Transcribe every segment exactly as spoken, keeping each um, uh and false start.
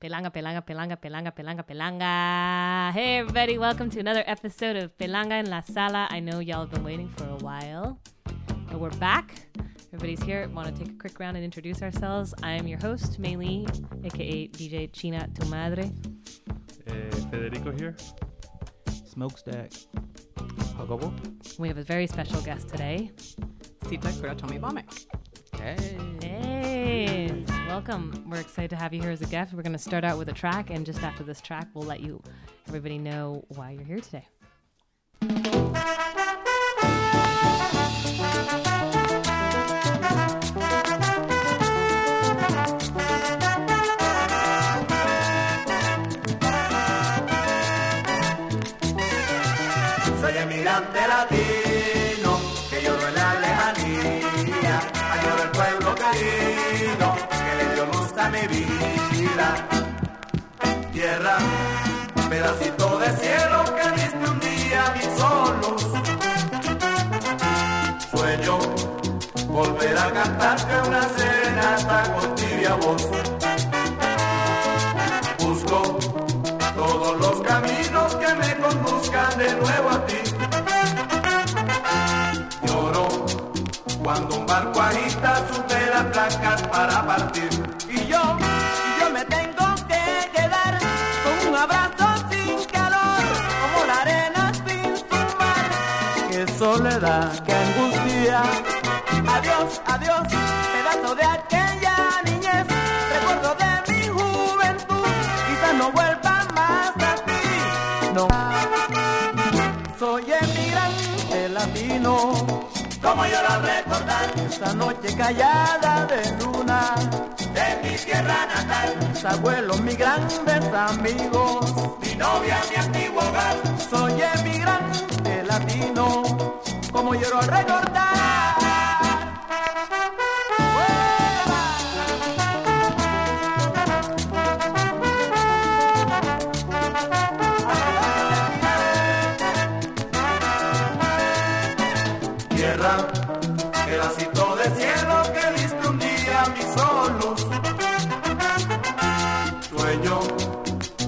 Pelanga, Pelanga, Pelanga, Pelanga, Pelanga, Pelanga. Hey, everybody. Welcome to another episode of Pelanga en la Sala. I know y'all have been waiting for a while, but we're back. Everybody's here. Want to take a quick round and introduce ourselves. I am your host, Mei Lee, a k a. D J China Tu Madre. Hey, Federico here. Smokestack. Huggable. We have a very special guest today. Sitakura Tommy Vomek. Hey. Hey. Welcome. We're excited to have you here as a guest. We're going to start out with a track, and just after this track, we'll let you, everybody, know why you're here today. Soy emigrante latino, que lloro en la lejanía, añoro el pueblo querido. Mi vida, tierra, pedacito de cielo que diste un día a mis solos. Sueño volver a cantarte una serenata con tibia voz. Busco todos los caminos que me conduzcan de nuevo a ti. Lloro cuando un barco agita sus velas blancas para partir. Soledad, qué angustia. Adiós, adiós, pedazo de aquella niñez. Recuerdo de mi juventud, quizás no vuelva más a ti. No, soy emigrante latino. Como yo la recordar, esa noche callada de luna, de mi tierra natal. Mis abuelos, mis grandes amigos, mi novia, mi antiguo hogar. Soy emigrante latino. Como lloro al recordar. Tierra, pedacito de cielo que diste un día a mis solos. Sueño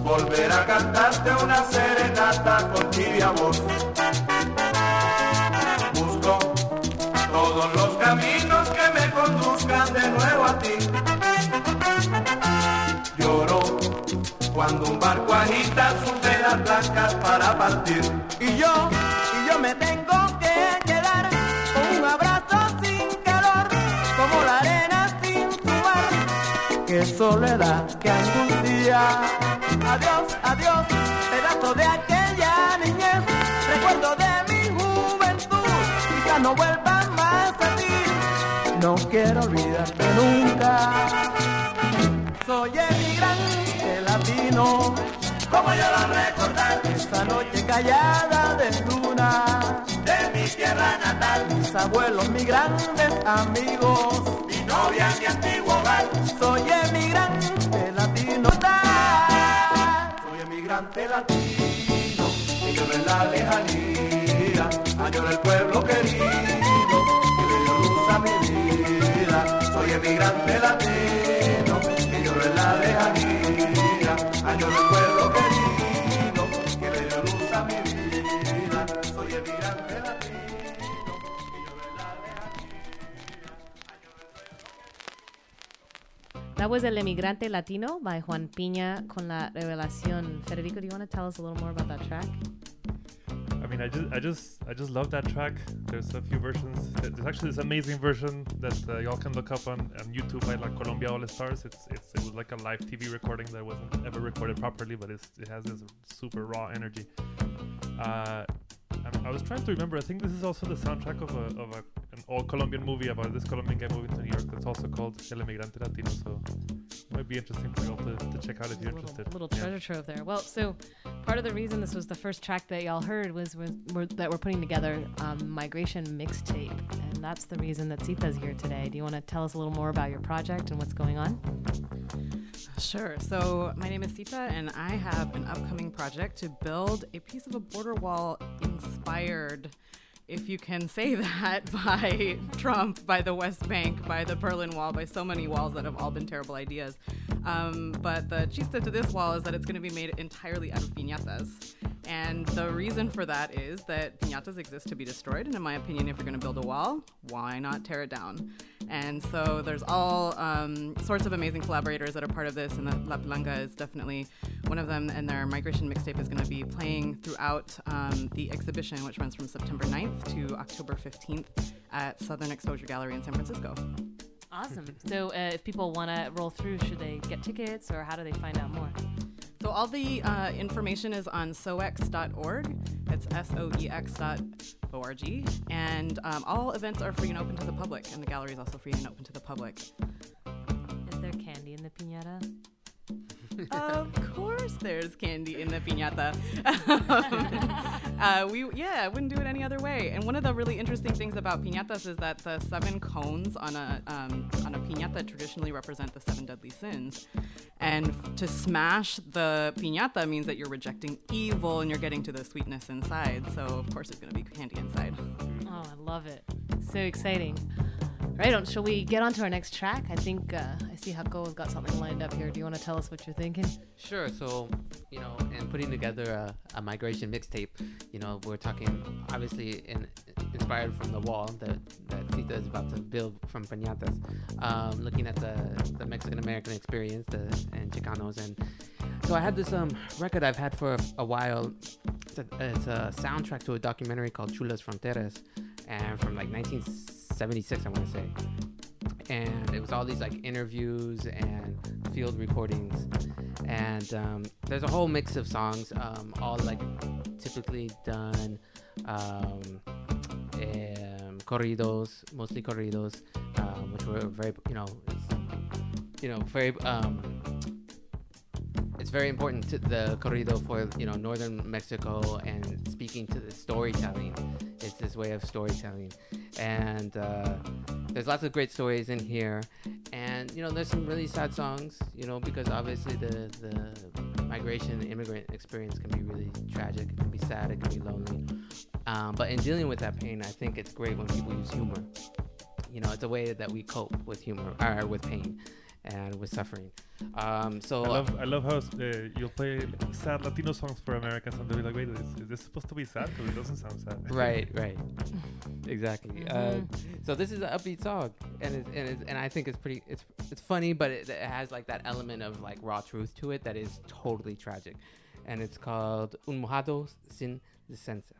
volver a cantarte una serenata con tibia voz. Cuando un barco agita sus velas blancas para partir. Y yo, y yo me tengo que quedar con un abrazo sin calor, como la arena sin tu mar. Qué soledad, qué angustia. Adiós, adiós, pedazo de aquella niñez. Recuerdo de mi juventud, quizá no vuelva más a ti. No quiero olvidarte nunca. Soy emigrante latino, como yo lo recordar, esa noche callada de luna, de mi tierra natal, mis abuelos, mis grandes amigos, mi novia, mi antiguo hogar. Soy emigrante latino, soy emigrante latino, que lloro en la lejanía, añoro el pueblo querido, que le dio luz a mi vida. Soy emigrante latino. That was El Emigrante Latino by Juan Piña con La Revelación. Federico, do you want to tell us a little more about that track? I mean, I just, I just, I just love that track. There's a few versions. There's actually this amazing version that uh, y'all can look up on, on YouTube by like Colombia All-Stars. It's, it's, it was like a live T V recording that wasn't ever recorded properly, but it's, it has this super raw energy. Uh, I, I was trying to remember. I think this is also the soundtrack of a, of a, an all Colombian movie about this Colombian guy moving to New York. That's also called El Emigrante Latino. So it might be interesting for y'all to, to check out if you're a little, interested. A little treasure yeah. trove there. Well, so part of the reason this was the first track that y'all heard was, was we're, that we're putting together um, Migration Mixtape, and that's the reason that Sita's here today. Do you want to tell us a little more about your project and what's going on? Sure. So my name is Sita, and I have an upcoming project to build a piece of a border wall inspired if you can say that, by Trump, by the West Bank, by the Berlin Wall, by so many walls that have all been terrible ideas. Um, but the chiste to this wall is that it's going to be made entirely out of piñatas. And the reason for that is that piñatas exist to be destroyed. And in my opinion, if you're going to build a wall, why not tear it down? And so there's all um, sorts of amazing collaborators that are part of this, and La Pelanga is definitely one of them. And their Migration Mixtape is going to be playing throughout um, the exhibition, which runs from September ninth to October fifteenth at Southern Exposure Gallery in San Francisco. Awesome. So uh, if people want to roll through, should they get tickets, or how do they find out more? So all the uh, information is on soex dot org. It's S O E X dot org. And um, all events are free and open to the public, and the gallery is also free and open to the public. Is there candy in the piñata? Of course there's candy in the piñata. um, uh, we, yeah, wouldn't do it any other way. And one of the really interesting things about piñatas is that the seven cones on a, um, on a piñata traditionally represent the seven deadly sins. And to smash the piñata means that you're rejecting evil and you're getting to the sweetness inside. So, of course, it's going to be candy inside. Oh, I love it. So exciting. Right on. Shall we get on to our next track? I think uh, I see Jacobo's got something lined up here. Do you want to tell us what you're thinking? Sure. So, you know, in putting together a, a migration mixtape, you know, we're talking obviously in, inspired from the wall that that Tita is about to build from piñatas. Um, looking at the, the Mexican American experience the, and Chicanos, and so I had this um record I've had for a, a while. It's a, it's a soundtrack to a documentary called Chulas Fronteras, and from like nineteen seventy-six, I want to say, and it was all these like interviews and field recordings, and um, there's a whole mix of songs, um, all like typically done, um, um, corridos, mostly corridos, um, which were very, you know, it's, you know, very. Um, It's very important to the corrido for, you know, northern Mexico, and speaking to the storytelling. It's this way of storytelling, and uh, there's lots of great stories in here, and you know there's some really sad songs, you know, because obviously the the migration immigrant experience can be really tragic, it can be sad, it can be lonely. Um, but in dealing with that pain, I think it's great when people use humor. You know, it's a way that we cope with humor or with pain and with suffering. Um, so I love, I love how uh, you'll play sad Latino songs for Americans, and they'll be like, wait, is, is this supposed to be sad? Because it doesn't sound sad. Right, right, exactly. Mm-hmm. Uh, so this is an upbeat song, and it's, and it's, and I think it's pretty, it's it's funny, but it, it has like that element of like raw truth to it that is totally tragic, and it's called Un Mojado Sin Descensa.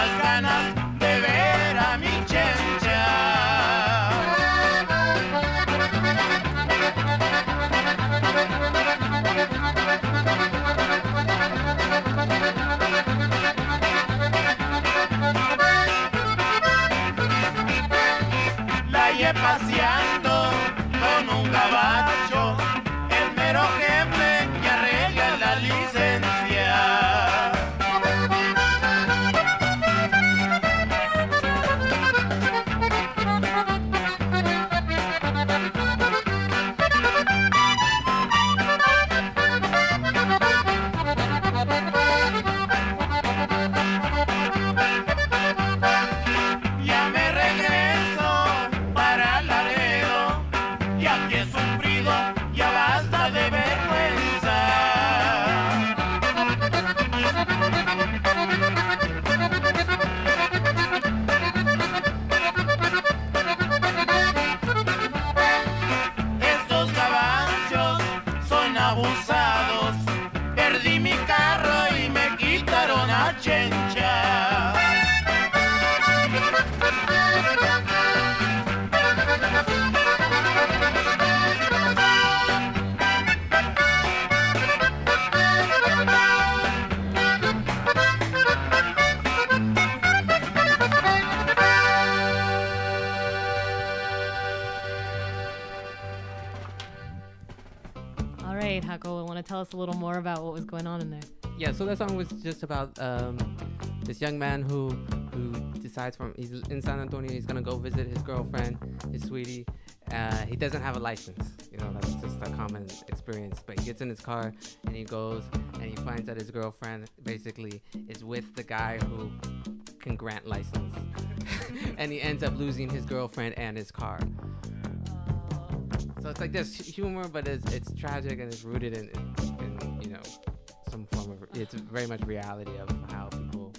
Ganas de ver a chencha. All right, Huggable, want to tell us a little more about what was going on in there? Yeah, so that song was just about um, this young man who who decides from, he's in San Antonio, he's gonna go visit his girlfriend, his sweetie. Uh, he doesn't have a license, you know, that's just a common experience. But he gets in his car and he goes and he finds that his girlfriend basically is with the guy who can grant license. And he ends up losing his girlfriend and his car. So it's like this humor, but it's it's tragic and it's rooted in, in you know, some form of, it's very much reality of how people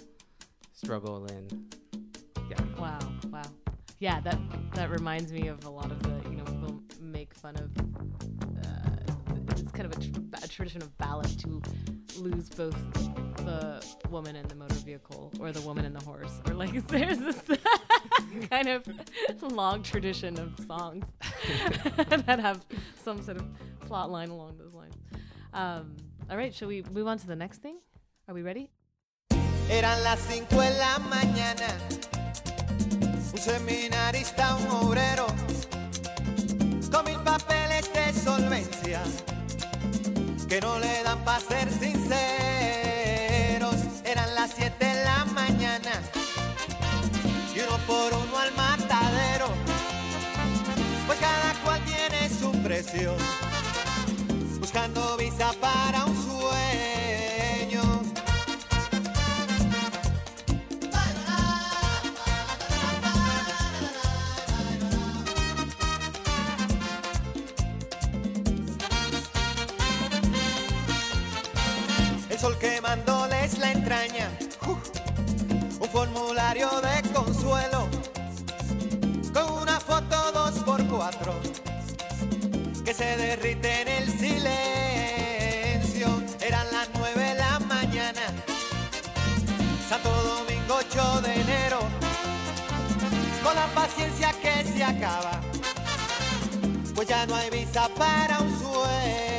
struggle and, yeah. Wow, wow. Yeah, that that reminds me of a lot of the, you know, people make fun of, uh, it's kind of a, tr- a tradition of ballad to lose both the woman and the motor vehicle or the woman and the horse. Or like, there's this kind of long tradition of songs that have some sort of plot line along those lines. Um, all right, shall we move on to the next thing? Are we ready? Eran las cinco de la mañana. Un seminarista, un obrero, con mil papeles de solvencia, que no le dan para ser sinceros. Eran las siete de la mañana, y uno por uno al matadero, pues cada cual tiene su precio, buscando visa para un sueño. Sol quemándoles la entraña, uh, un formulario de consuelo, con una foto dos por cuatro, que se derrite en el silencio. Eran las nueve de la mañana, Santo Domingo ocho de enero, con la paciencia que se acaba, pues ya no hay visa para un sueño.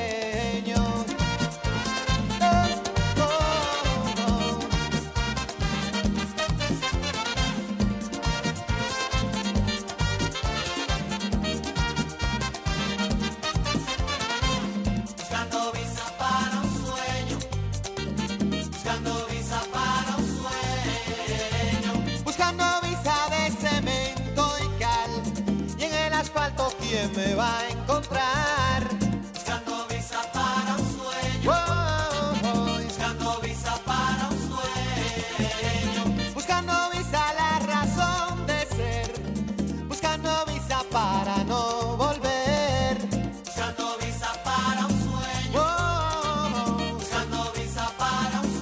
Me va a encontrar buscando visa para un sueño, oh, oh, oh. Buscando visa para un sueño, buscando visa la razón de ser, buscando visa para no volver, buscando visa para un sueño, oh, oh, oh. Buscando visa para un sueño.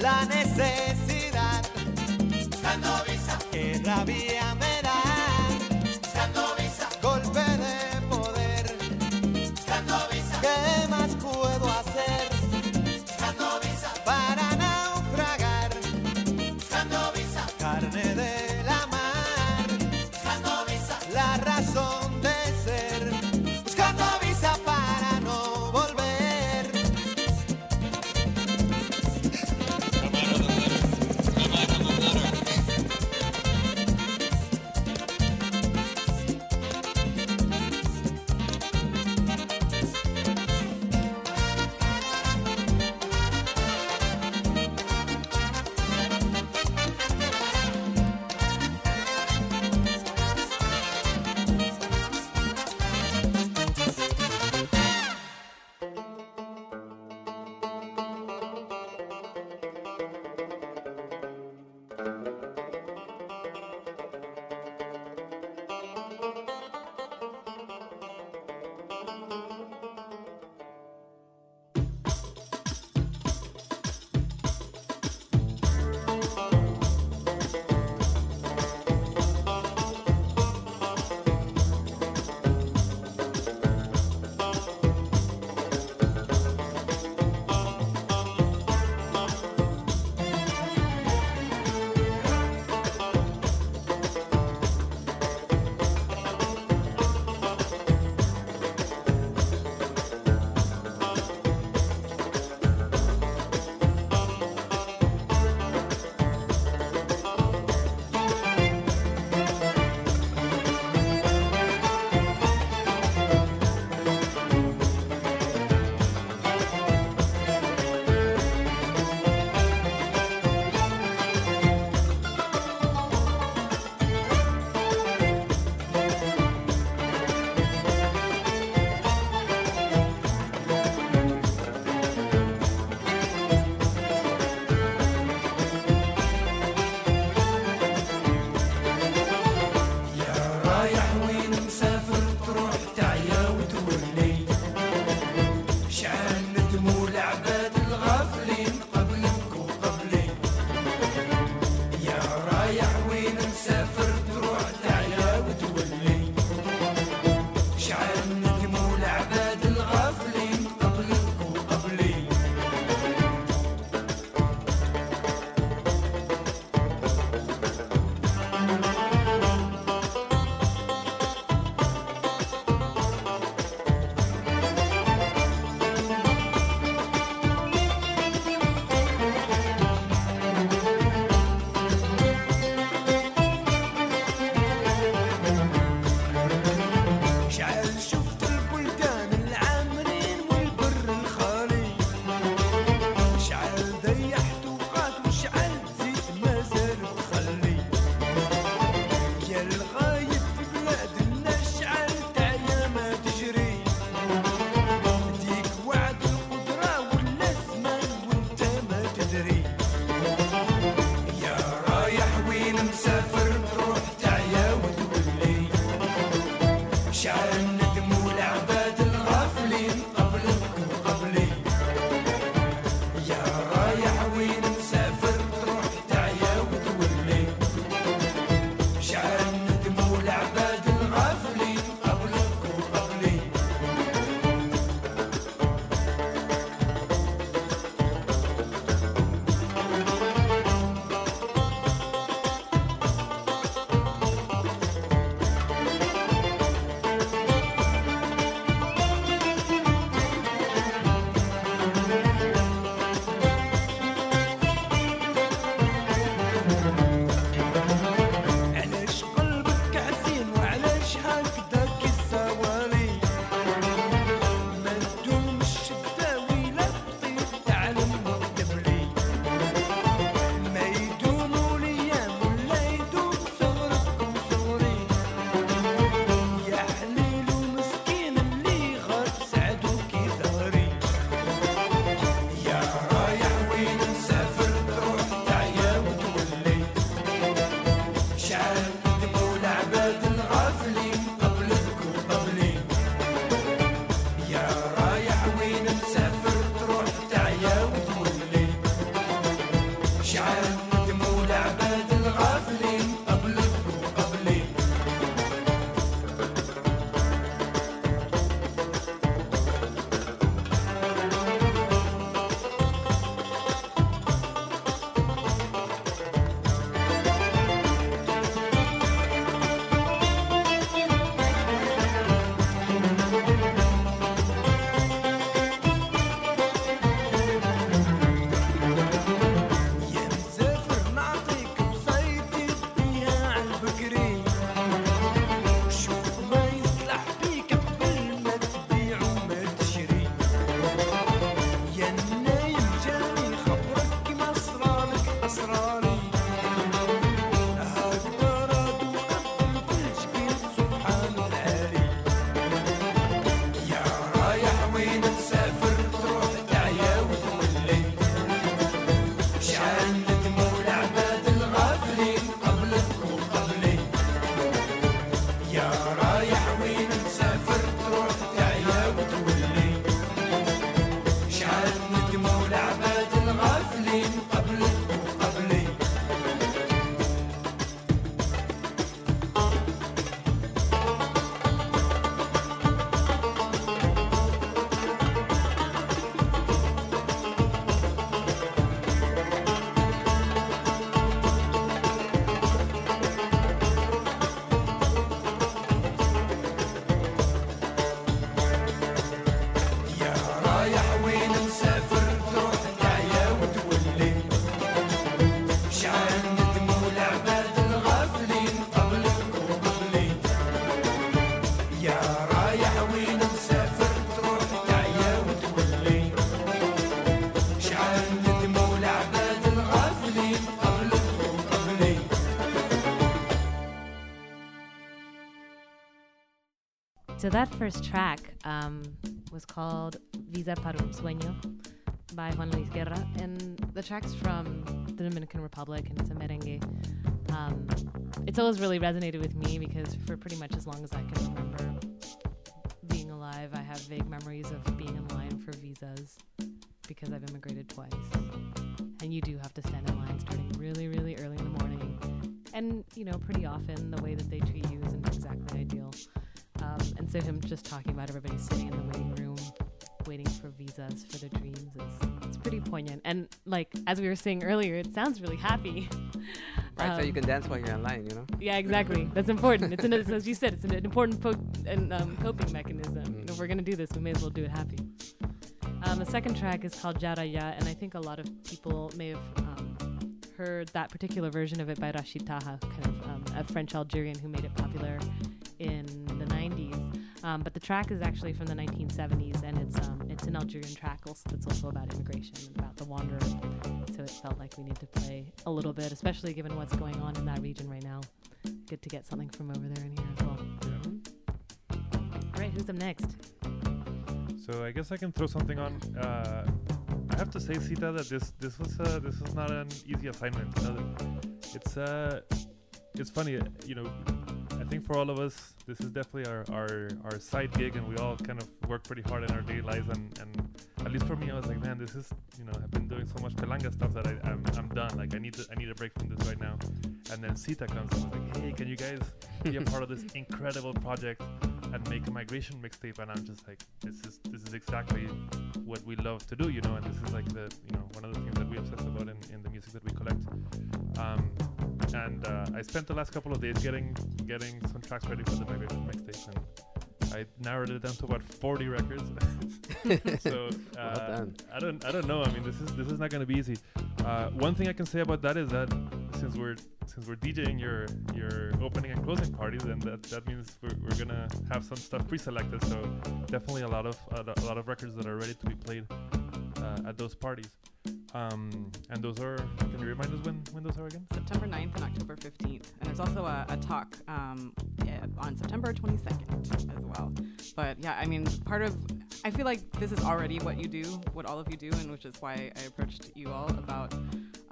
La necesidad, buscando visa, que rabia me da, buscando visa, golpe de poder, buscando visa, ¿qué más puedo hacer? Buscando visa, para naufragar, buscando visa, carne de la mar, buscando visa, la razón de ser, buscando visa para no volver. So that first track um, was called Visa para un Sueño by Juan Luis Guerra, and the track's from the Dominican Republic, and it's a merengue. Um, it's always really resonated with me because for pretty much as long as I can remember being alive, I have vague memories of being in line for visas because I've immigrated twice. And you do have to stand in line starting really, really early in the morning. And, you know, pretty often the way that they treat you isn't exactly ideal. Um, and so him just talking about everybody sitting in the waiting room, waiting for visas for their dreams, is, it's pretty poignant. And like, as we were saying earlier, it sounds really happy. Right, um, so you can dance while you're online, you know? Yeah, exactly. That's important. It's, an, it's as you said, it's an important po- and, um, coping mechanism. Mm-hmm. You know, if we're going to do this, we may as well do it happy. Um, the second track is called Ya Raya, and I think a lot of people may have um, heard that particular version of it by Rashid Taha, kind of um, a French-Algerian who made it popular in the nineties, um, but the track is actually from the nineteen seventies, and it's um, it's an Algerian track that's also about immigration and about the wanderer, so it felt like we need to play a little bit, especially given what's going on in that region right now. Good to get something from over there in here as well. Yeah. All right, who's up next? So I guess I can throw something on. Uh, I have to say, Sita, that this this was uh, this was not an easy assignment. It's uh, it's funny, you know. I think for all of us, this is definitely our, our, our side gig, and we all kind of work pretty hard in our daily lives, and, and at least for me, I was like, man, this is, you know, I've been doing so much Pelanga stuff that I, I'm, I'm done. Like, I need to, I need a break from this right now. And then Sita comes and was like, hey, can you guys be a part of this incredible project and make a migration mixtape? And I'm just like, this is this is exactly what we love to do, you know, and this is like the, you know, one of the things that we obsess about in, in the music that we collect. Um, And uh, I spent the last couple of days getting getting some tracks ready for the migration mixtape, and I narrowed it down to about forty records. so uh, well done. I don't I don't know. I mean, this is this is not going to be easy. Uh, one thing I can say about that is that since we're since we're DJing your your opening and closing parties, then that, that means we're, we're gonna have some stuff pre-selected. So definitely a lot of a lot of records that are ready to be played uh, at those parties. Um, and those are, can you remind us when, when those are again? September ninth and October fifteenth. And there's also a, a talk um, yeah, on September twenty-second as well. But yeah, I mean, part of, I feel like this is already what you do, what all of you do, and which is why I approached you all about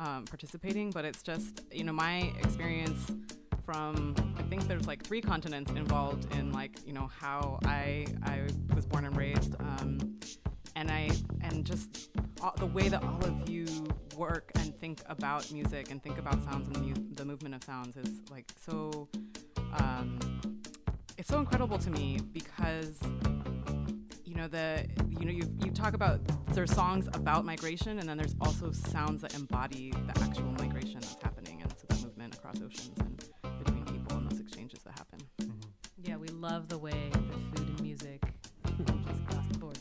um, participating. But it's just, you know, my experience from, I think there's like three continents involved in like, you know, how I, I was born and raised. Um, and I, and just all, the way that all of you work and think about music and think about sounds and the, mu- the movement of sounds is like so, um, it's so incredible to me because, you know, the, you know, you, you talk about, there's songs about migration and then there's also sounds that embody the actual migration that's happening, and so the movement across oceans and between people and those exchanges that happen. Mm-hmm. Yeah, we love the way the food and music just cross the border.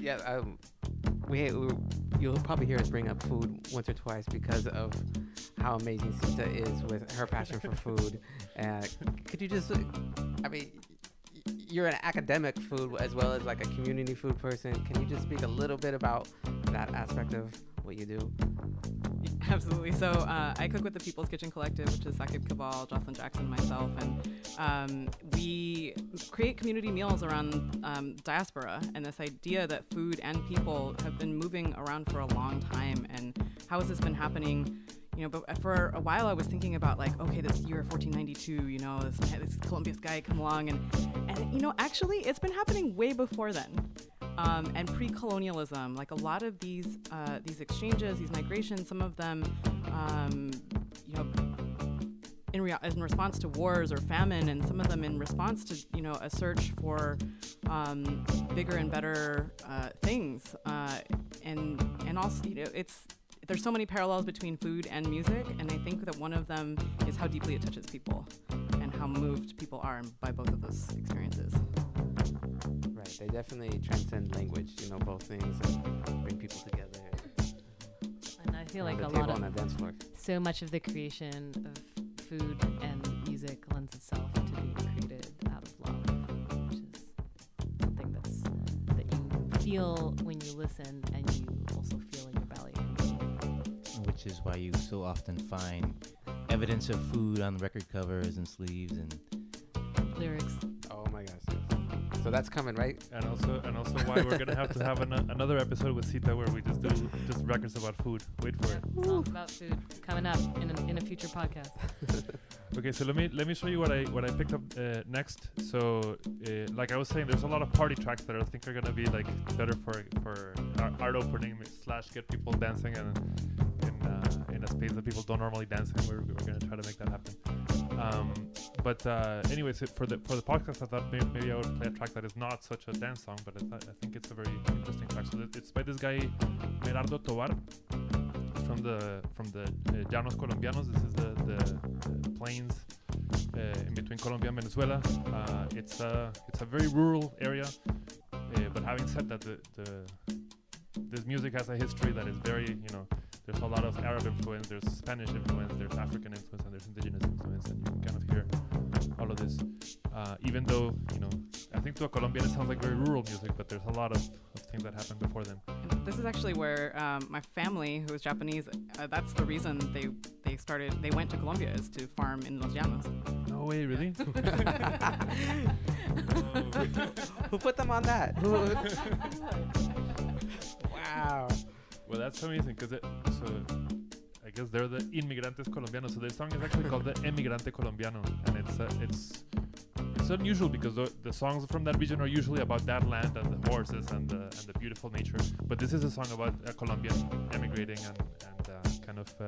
Yeah, um, we, we you'll probably hear us bring up food once or twice because of how amazing Sita is with her passion for food. Uh, could you just, I mean, you're an academic food as well as like a community food person. Can you just speak a little bit about that aspect of what you do? Absolutely. So uh, I cook with the People's Kitchen Collective, which is Saqib Kabal, Jocelyn Jackson, myself, and um, we create community meals around um, diaspora and this idea that food and people have been moving around for a long time, and how has this been happening? You know, but for a while I was thinking about like, okay, this year fourteen ninety-two, you know, this, this Columbus guy come along, and and you know, actually it's been happening way before then. um, and pre-colonialism. Like a lot of these uh, these exchanges, these migrations, some of them, um, you know, in, rea- in response to wars or famine, and some of them in response to, you know, a search for um, bigger and better uh, things. Uh, and and also, you know, it's there's so many parallels between food and music, and I think that one of them is how deeply it touches people and how moved people are by both of those experiences. Right, they definitely transcend language, you know, both things, and bring people together. And I feel like a lot of, so much of the creation of food and music lends itself to being created out of love, which is something that's, that you feel when you listen and you also feel in your belly. Which is why you so often find evidence of food on record covers and sleeves and lyrics. Oh my gosh. Yes. So that's coming, right? And also and also why we're going to have to have an, another episode with Sita where we just do just records about food. Wait for yeah, it. Songs about food coming up in a, in a future podcast. Okay, so let me let me show you what I what I picked up uh, next. So uh, like I was saying, there's a lot of party tracks that I think are going to be like better for for art opening slash get people dancing and Uh, in a space that people don't normally dance in. We're, we're going to try to make that happen. Um, but uh, anyways, for the for the podcast, I thought maybe, maybe I would play a track that is not such a dance song, but I, th- I think it's a very interesting track. So it's by this guy, Merardo Tovar, from the from the uh, Llanos Colombianos. This is the, the, the plains uh, in between Colombia and Venezuela. Uh, it's, a, it's a very rural area, uh, but having said that, the, the this music has a history that is very, you know, there's a lot of Arab influence, there's Spanish influence, there's African influence, and there's indigenous influence, and you can kind of hear all of this. Uh, even though, you know, I think to a Colombian it sounds like very rural music, but there's a lot of, of things that happened before then. And this is actually where um, my family, who is Japanese, uh, that's the reason they they started, they went to Colombia, is to farm in Los Llanos. No way, really? Who put them on that? Wow. Well, that's amazing because so I guess they're the Inmigrantes Colombianos. So their song is actually called the Emigrante Colombiano, and it's uh, it's it's unusual because the, the songs from that region are usually about that land and the horses and the and the beautiful nature. But this is a song about a Colombian emigrating and and uh, kind of uh,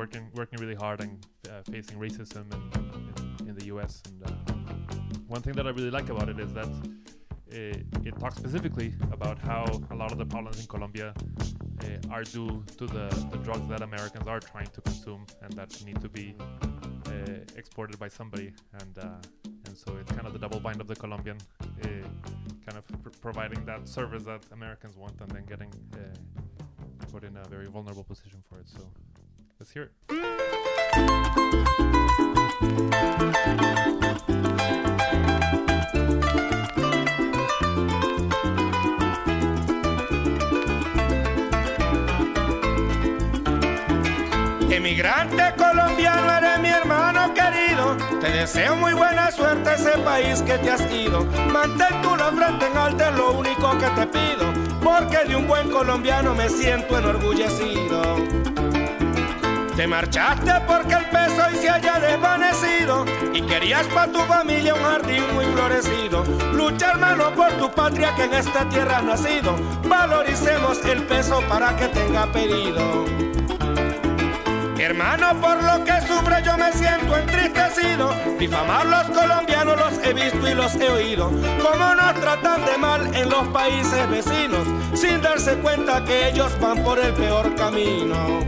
working working really hard and uh, facing racism in, in, in the U S And uh, one thing that I really like about it is that. It, it talks specifically about how a lot of the problems in Colombia uh, are due to the, the drugs that Americans are trying to consume and that need to be uh, exported by somebody, and uh, and so it's kind of the double bind of the Colombian, uh, kind of pr- providing that service that Americans want and then getting uh, put in a very vulnerable position for it. So let's hear it. Emigrante colombiano, eres mi hermano querido. Te deseo muy buena suerte ese país que te has ido. Mantén tu la frente en alto, es lo único que te pido, porque de un buen colombiano me siento enorgullecido. Te marchaste porque el peso hoy se haya desvanecido y querías para tu familia un jardín muy florecido. Lucha, hermano, por tu patria que en esta tierra has nacido. Valoricemos el peso para que tenga pedido. Hermano, por lo que sufre yo me siento entristecido. Difamar los colombianos los he visto y los he oído. Cómo nos tratan de mal en los países vecinos, sin darse cuenta que ellos van por el peor camino.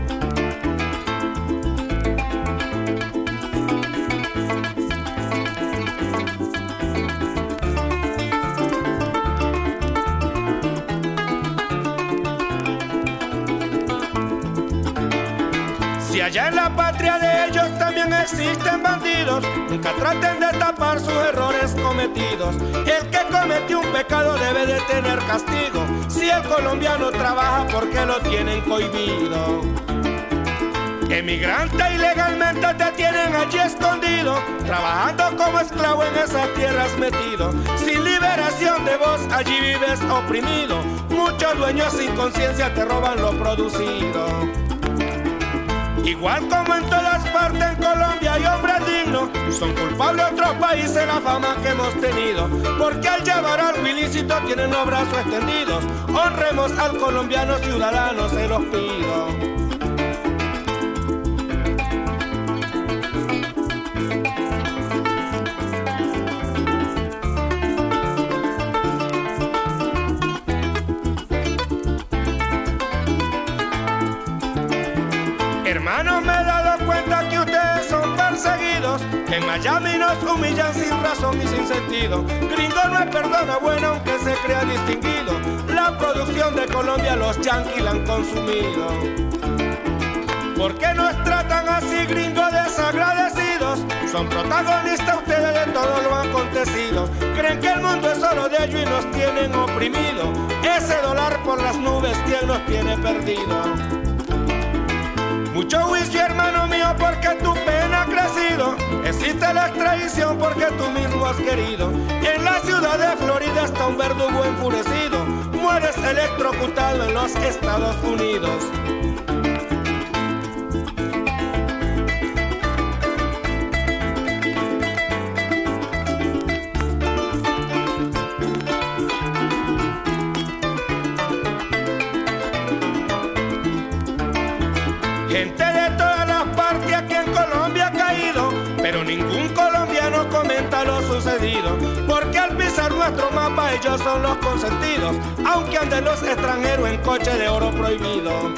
Allá en la patria de ellos también existen bandidos. Nunca traten de tapar sus errores cometidos. El que cometió un pecado debe de tener castigo. Si el colombiano trabaja, ¿por qué lo tienen cohibido? Emigrante ilegalmente te tienen allí escondido, trabajando como esclavo en esas tierras metido. Sin liberación de voz allí vives oprimido. Muchos dueños sin conciencia te roban lo producido. Igual como en todas partes en Colombia hay hombres dignos, son culpables otros países la fama que hemos tenido, porque al llevar algo ilícito tienen los brazos extendidos. Honremos al colombiano ciudadano, se los pido. Hermanos, me he dado cuenta que ustedes son perseguidos, que en Miami nos humillan sin razón y sin sentido. Gringo no es perdona bueno aunque se crea distinguido. La producción de Colombia los yanquis la han consumido. ¿Por qué nos tratan así, gringos desagradecidos? Son protagonistas ustedes de todo lo acontecido. Creen que el mundo es solo de ellos y nos tienen oprimido. Ese dólar por las nubes, ¿quién nos tiene perdido? Mucho juicio, hermano mío, porque tu pena ha crecido. Existe la extradición porque tú mismo has querido. En la ciudad de Florida está un verdugo enfurecido. Mueres electrocutado en los Estados Unidos. Gente de todas las partes aquí en Colombia ha caído, pero ningún colombiano comenta lo sucedido, porque al pisar nuestro mapa ellos son los consentidos, aunque anden los extranjeros en coche de oro prohibido.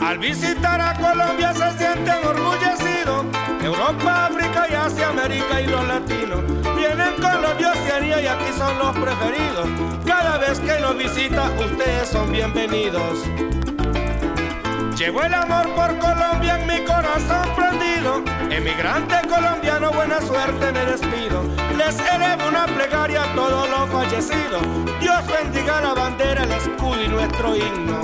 Al visitar a Colombia se sienten orgullecidos, Europa, África y Asia, América y los latinos. Vienen con los de Oceanía y aquí son los preferidos. Cada vez que los visita ustedes son bienvenidos. Llevo el amor por Colombia en mi corazón prendido. Emigrante colombiano, buena suerte, me despido. Les elevo una plegaria a todos los fallecidos. Dios bendiga la bandera, el escudo y nuestro himno.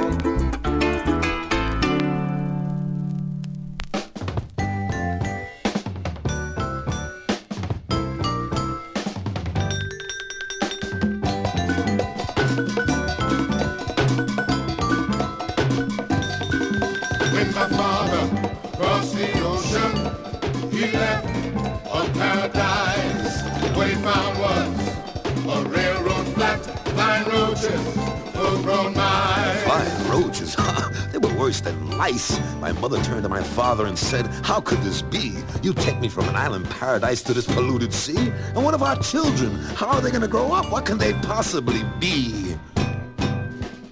Ice. My mother turned to my father and said, how could this be? You take me from an island paradise to this polluted sea? And what of our children? How are they going to grow up? What can they possibly be?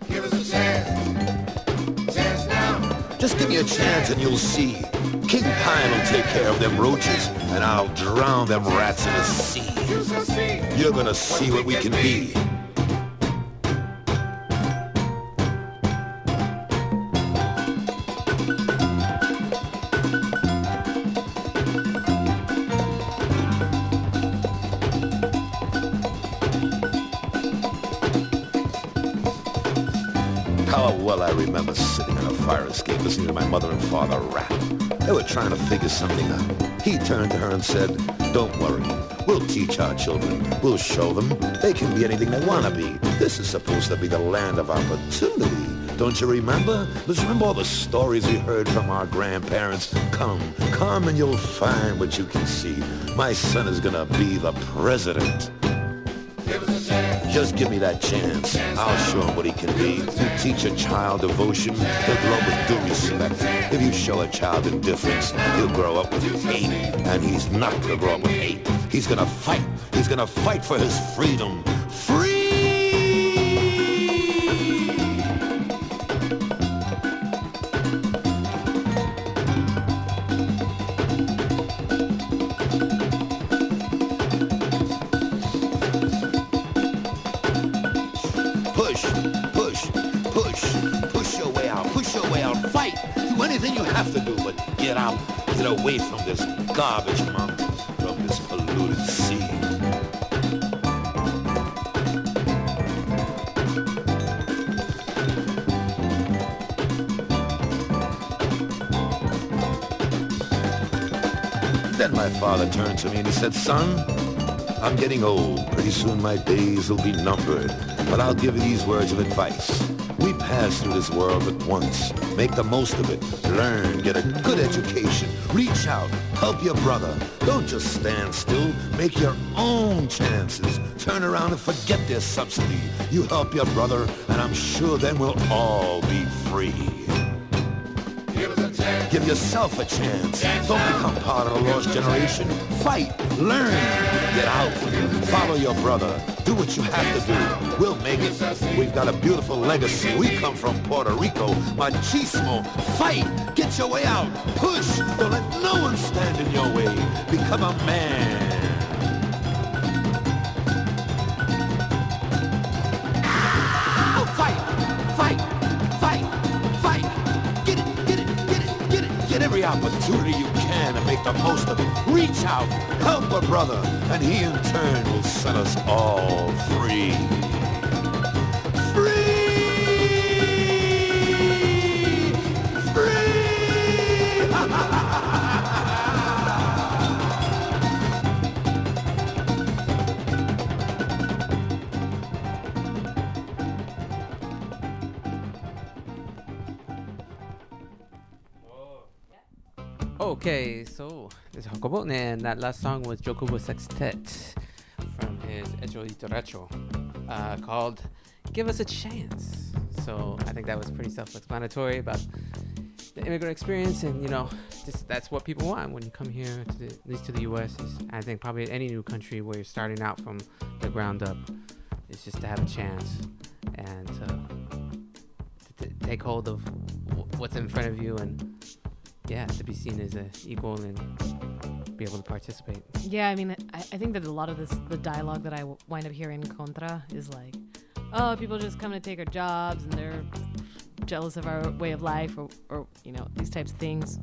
Give us a chance. Chance now. Just give me a chance and you'll see. King Pine will take care of them roaches and I'll drown them rats in the sea. You're going to see what we can be. Listening to my mother and father rap. They were trying to figure something out. He turned to her and said, don't worry. We'll teach our children. We'll show them. They can be anything they want to be. This is supposed to be the land of opportunity. Don't you remember? Let's remember all the stories we heard from our grandparents. Come, come and you'll find what you can see. My son is going to be the president. Just give me that chance. I'll show him what he can be. You teach a child devotion, he'll grow up with due respect. If you show a child indifference, he'll grow up with hate. And he's not gonna grow up with hate. He's gonna fight. He's gonna fight for his freedom. Away from this garbage mountain, from this polluted sea. Then my father turned to me and he said, son, I'm getting old. Pretty soon my days will be numbered. but I'll give you these words of advice. We pass through this world but once. Make the most of it. Learn, get a good education. Reach out, help your brother. Don't just stand still. Make your own chances. Turn around and forget their subsidy. You help your brother, and I'm sure then we'll all be free. Give yourself a chance. Don't become part of the lost generation. Fight, learn, get out, follow your brother. Do what you have to do. We'll make it. We've got a beautiful legacy. We come from Puerto Rico. Machismo. Fight. Get your way out. Push. Don't let no one stand in your way. Become a man. Every opportunity you can and make the most of it. Reach out, help a brother, and he in turn will set us all free. Free! Free! Okay, so this is Jacobo, and that last song was Jacobo Sextet from his Hecho y Derecho uh, called Give Us a Chance. So I think that was pretty self-explanatory about the immigrant experience, and you know, just, that's what people want when you come here, to the, at least to the U S. I think probably in any new country where you're starting out from the ground up, it's just to have a chance and to, to, to take hold of w- what's in front of you, and yeah, to be seen as an equal and be able to participate. Yeah, I mean, I, I think that a lot of this, the dialogue that I w- wind up hearing contra is like, oh, people just come to take our jobs and they're jealous of our way of life, or, or you know, these types of things.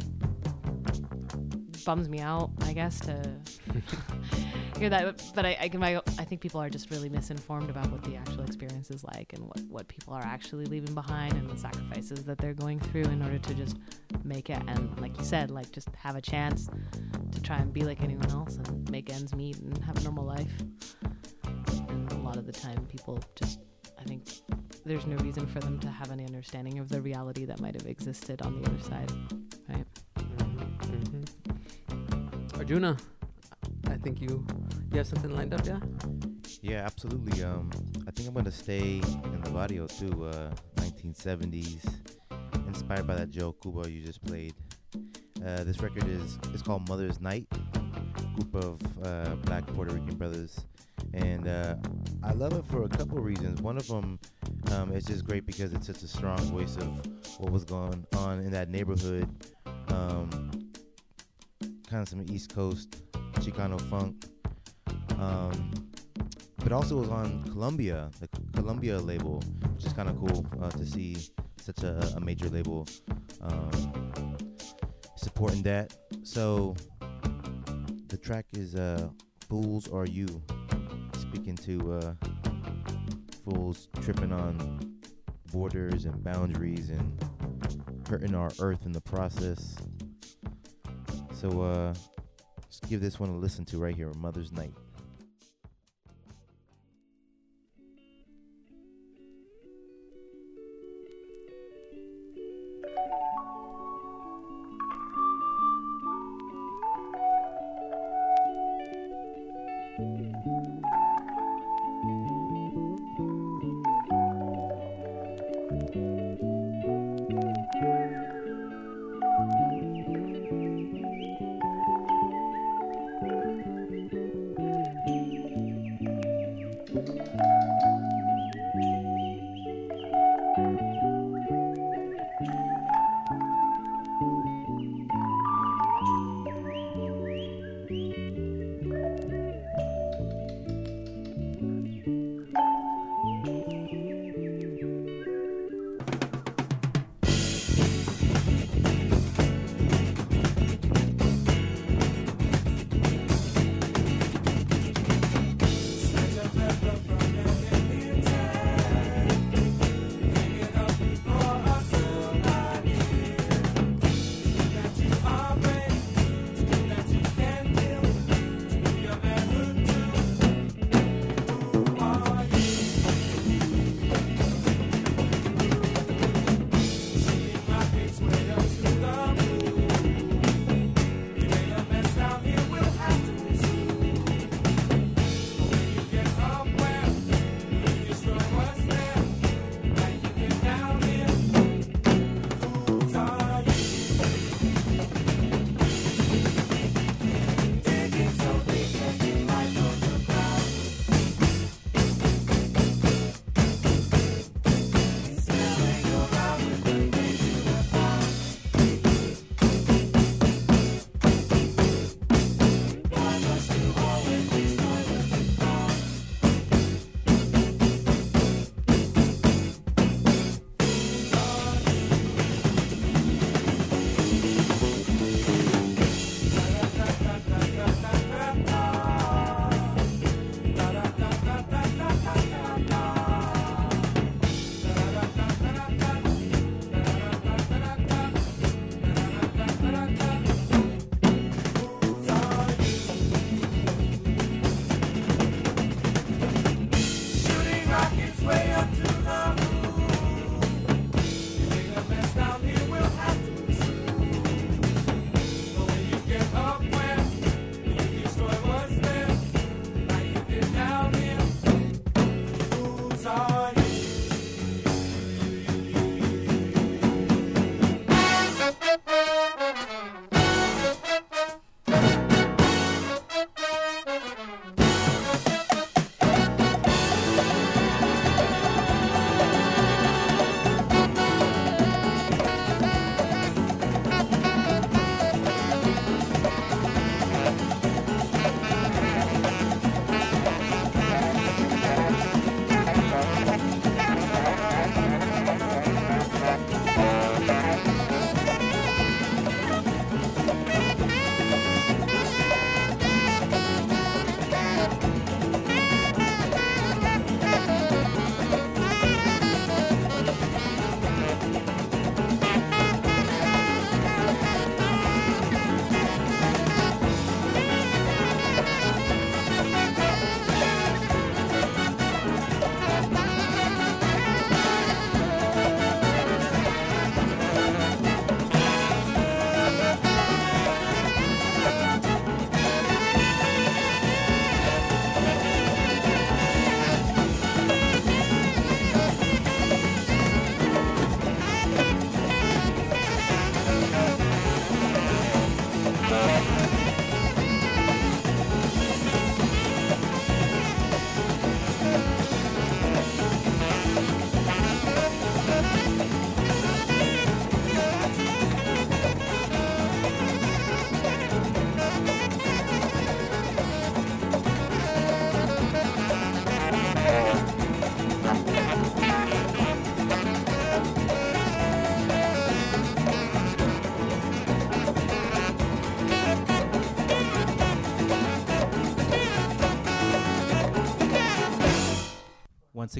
Bums me out, I guess, to hear that. But I, I can, I think people are just really misinformed about what the actual experience is like, and what, what people are actually leaving behind, and the sacrifices that they're going through in order to just make it, and like you said, like just have a chance to try and be like anyone else and make ends meet and have a normal life. And a lot of the time people just, I think there's no reason for them to have any understanding of the reality that might have existed on the other side, right? Mm-hmm. Arjuna, I think you you have something lined up, yeah? Yeah, absolutely. Um, I think I'm going to stay in the barrio too, uh, nineteen seventies. Inspired by that Joe Cuba you just played. Uh, this record is it's called Mother's Night. Group of uh, black Puerto Rican brothers. And uh, I love it for a couple of reasons. One of them um, is just great because it's such a strong voice of what was going on in that neighborhood. Um, kind of some East Coast Chicano funk. Um, but also it was on Columbia, the Columbia label, which is kind of cool uh, to see. Such a, a major label um, supporting that. So the track is uh, Fools Are You, speaking to uh, fools tripping on borders and boundaries and hurting our earth in the process. So uh, just give this one a listen to right here, Mother's Night.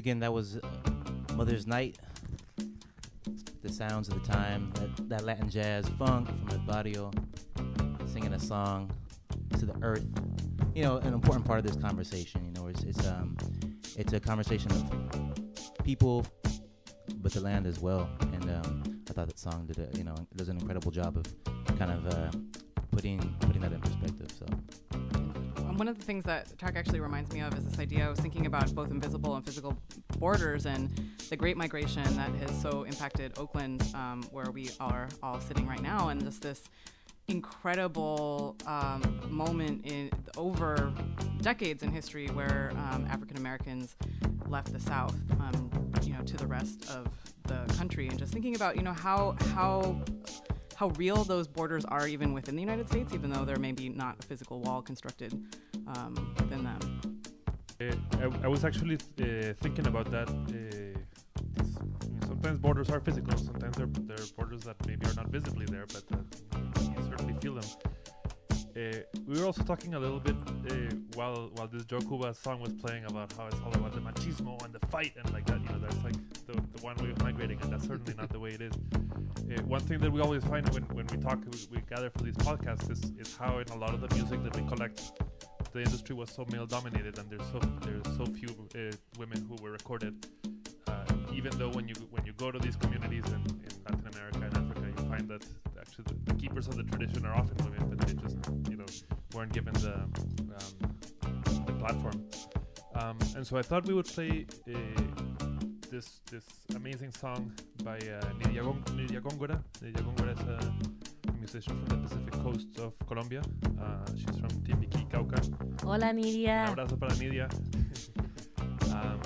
again, that was Mother's Night. The sounds of the time, that, that Latin jazz funk from the barrio, singing a song to the earth. You know, an important part of this conversation. You know, it's it's um it's a conversation of people, but the land as well. And um, I thought that song did a, you know does an incredible job of kind of uh, putting putting that in perspective. So. One of the things that the track actually reminds me of is this idea I was thinking about both invisible and physical borders and the great migration that has so impacted Oakland, um, where we are all sitting right now, and just this incredible um, moment in over decades in history where um, African Americans left the South, um, you know, to the rest of the country, and just thinking about, you know, how how. how real those borders are even within the United States, even though there may be not a physical wall constructed um, within them. Uh, I, I was actually th- uh, thinking about that. Uh, sometimes borders are physical, sometimes there are borders that maybe are not visibly there, but uh, you certainly feel them. Uh, we were also talking a little bit uh, while while this Joe Cuba song was playing about how it's all about the machismo and the fight and like that. You know, that's like the, the one way of migrating, and that's certainly not the way it is. Uh, one thing that we always find when, when we talk, we, we gather for these podcasts, is, is how in a lot of the music that we collect, the industry was so male-dominated, and there's so there's so few uh, women who were recorded. Uh, even though when you when you go to these communities in, in Latin America and Africa, you find that actually the, the keepers of the tradition are often women, but they just you know weren't given the um, the platform. Um, and so I thought we would play uh, this this amazing song by uh, Nidia Gong- Nidia Góngora. Nidia Góngora is a musician from the Pacific Coast of Colombia. Uh, she's from Timbiquí, Cauca. Hola, Nidia. Un abrazo para Nidia. um,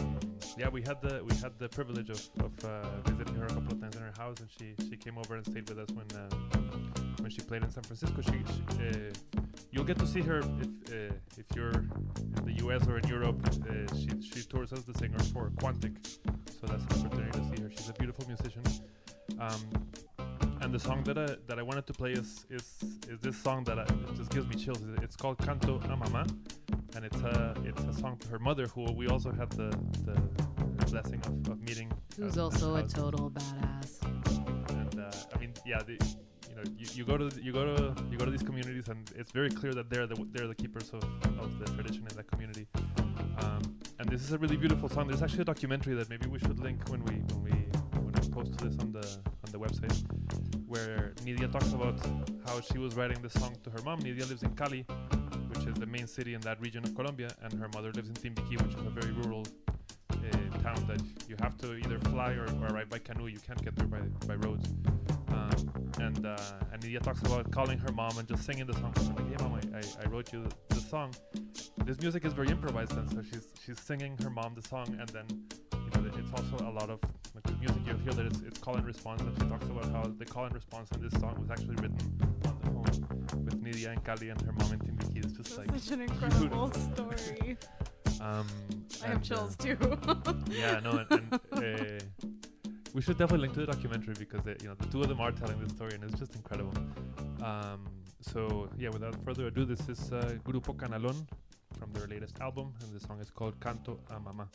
Yeah, we had the we had the privilege of, of uh, visiting her a couple of times in her house, and she, she came over and stayed with us when uh, when she played in San Francisco. She, she uh, you'll get to see her if uh, if you're in the U S or in Europe. Uh, she she tours as the singer for Quantic, so that's an opportunity to see her. She's a beautiful musician, um, and the song that I, that I wanted to play is is, is this song that I, it just gives me chills. It's called Canto a Mamá. And it's a it's a song to her mother, who we also had the the, the blessing of, of meeting. Who's also a total badass. And uh, I mean, yeah, the, you know, you, you go to you go to you go to these communities, and it's very clear that they're the they're the keepers of, of the tradition in that community. Um, and this is a really beautiful song. There's actually a documentary that maybe we should link when we when we when we post this on the on the website, where Nidia talks about how she was writing this song to her mom. Nidia lives in Cali, which is the main city in that region of Colombia, and her mother lives in Timbiquí, which is a very rural uh, town that you have to either fly or, or arrive by canoe. You can't get there by, by roads. Um, and uh, and Nidia talks about calling her mom and just singing the song. She's like, "Hey, mom, I, I, I wrote you the song." This music is very improvised, and so she's she's singing her mom the song, and then you know, it's also a lot of like the music you hear that it's, it's call and response. And she talks about how the call and response in this song was actually written on the phone with Nidia and Cali and her mom in Timbiquí. It's just That's like such an incredible story. um, I have chills uh, too. Yeah, no, and, and uh, we should definitely link to the documentary, because they, you know the two of them are telling this story, and it's just incredible. Um, so yeah, without further ado, this is uh, Grupo Canalón from their latest album, and the song is called Canto a Mamá.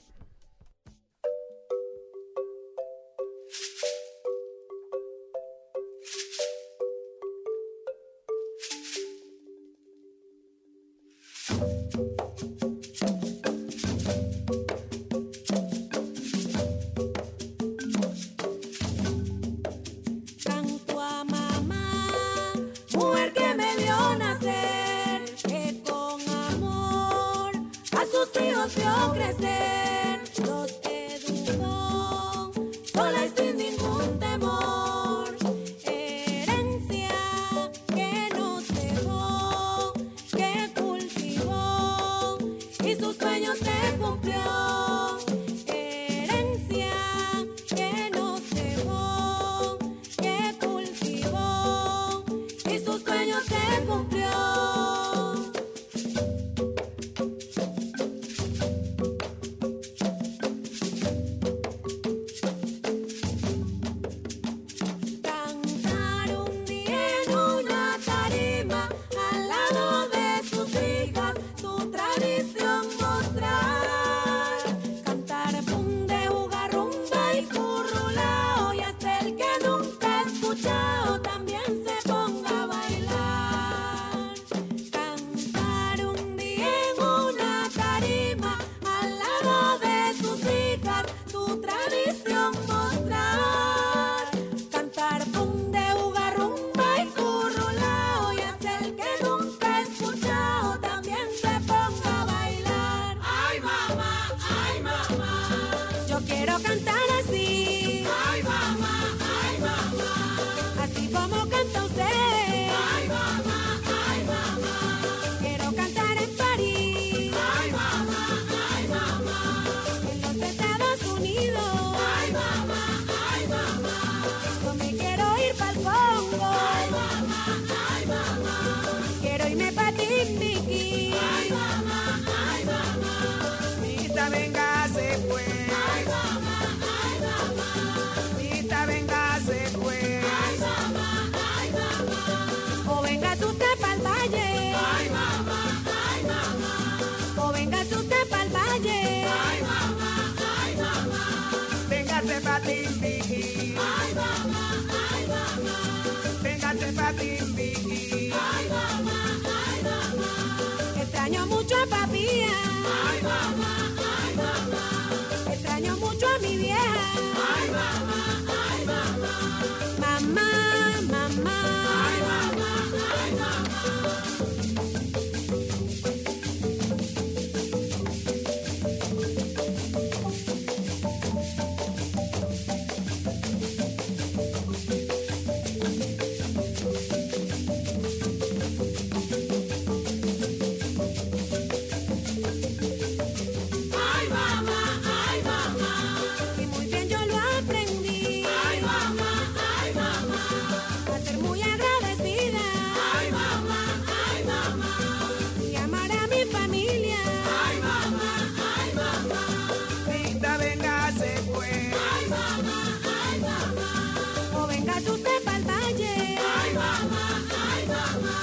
vengas usted pa'l valle. Ay, mamá, ay, mamá,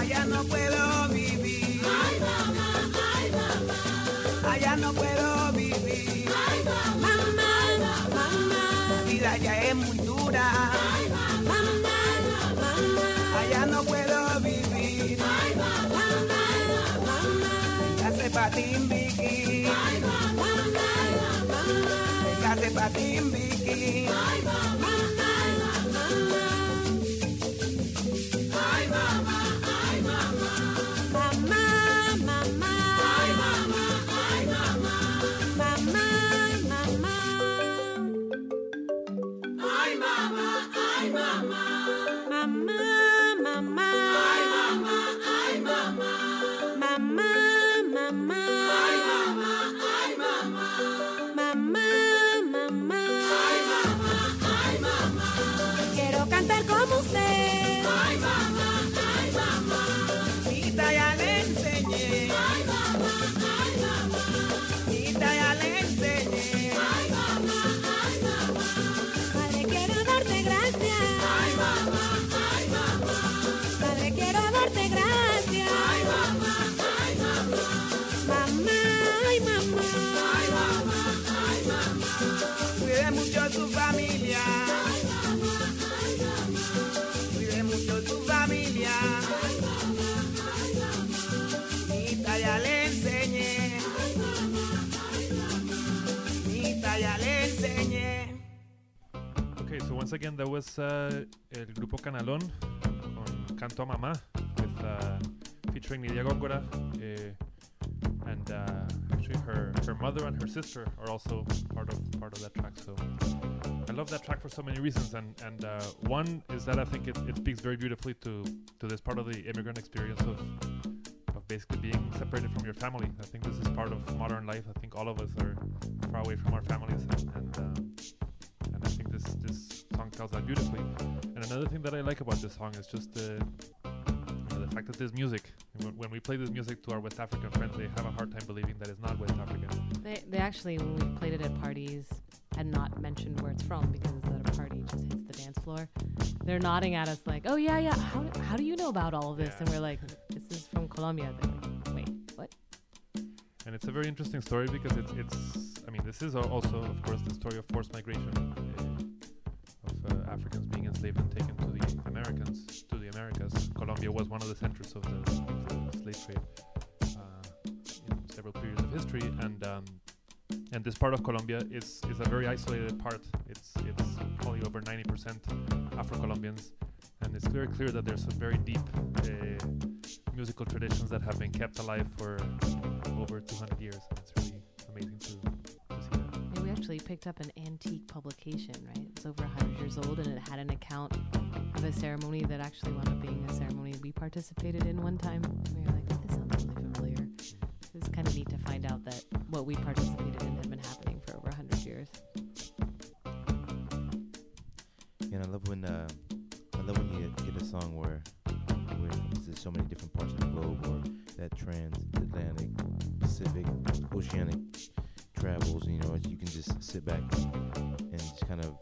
allá no puedo vivir. Ay, mamá, ay, mamá, allá no puedo vivir. Ay, mamá, mamá, mamá, mi vida ya es muy dura. Ay, mamá, mamá, mamá, allá no puedo vivir. Ay, mamá, mamá, mamá, véngase pa' Timbiquí. Ay, mamá, mamá, mamá, véngase pa' Timbiquí. Ay, mamá. Once again, that was uh, El Grupo Canalón on Canto a Mamá with, uh, featuring Nidia Góngora, uh, and uh, actually her, her mother and her sister are also part of part of that track. So I love that track for so many reasons, and and uh, one is that I think it, it speaks very beautifully to to this part of the immigrant experience of of basically being separated from your family. I think this is part of modern life. I think all of us are far away from our families, and, and uh, and I think this this song tells that beautifully. And another thing that I like about this song is just the, you know, the fact that this music, w- when we play this music to our West African friends, they have a hard time believing that it's not West African. They they actually, when we've played it at parties and not mentioned where it's from because it's at a party, it just hits the dance floor, they're nodding at us like, oh yeah, yeah, how, how do you know about all of this? Yeah. And we're like, this is from Colombia. They're like, wait, what? And it's a very interesting story because it's, it's I mean, this is also, of course, the story of forced migration uh, of uh, Africans being enslaved and taken to the Americans, to the Americas. Colombia was one of the centers of the, the slave trade uh, in several periods of history, and um, and this part of Colombia is is a very isolated part. It's it's probably over ninety percent Afro-Colombians, and it's very clear that there's some very deep Uh, musical traditions that have been kept alive for over two hundred years. It's really amazing to, to see that. And we actually picked up an antique publication, right? It was over one hundred years old, and it had an account of a ceremony that actually wound up being a ceremony we participated in one time. We were like, this sounds really familiar. It was kind of neat to find out that what we participated in had been happening for over one hundred years. And I love when, uh, I love when you get a song where there's so many different parts of the globe, or that transatlantic, Pacific, oceanic travels, you know, you can just sit back and just kind of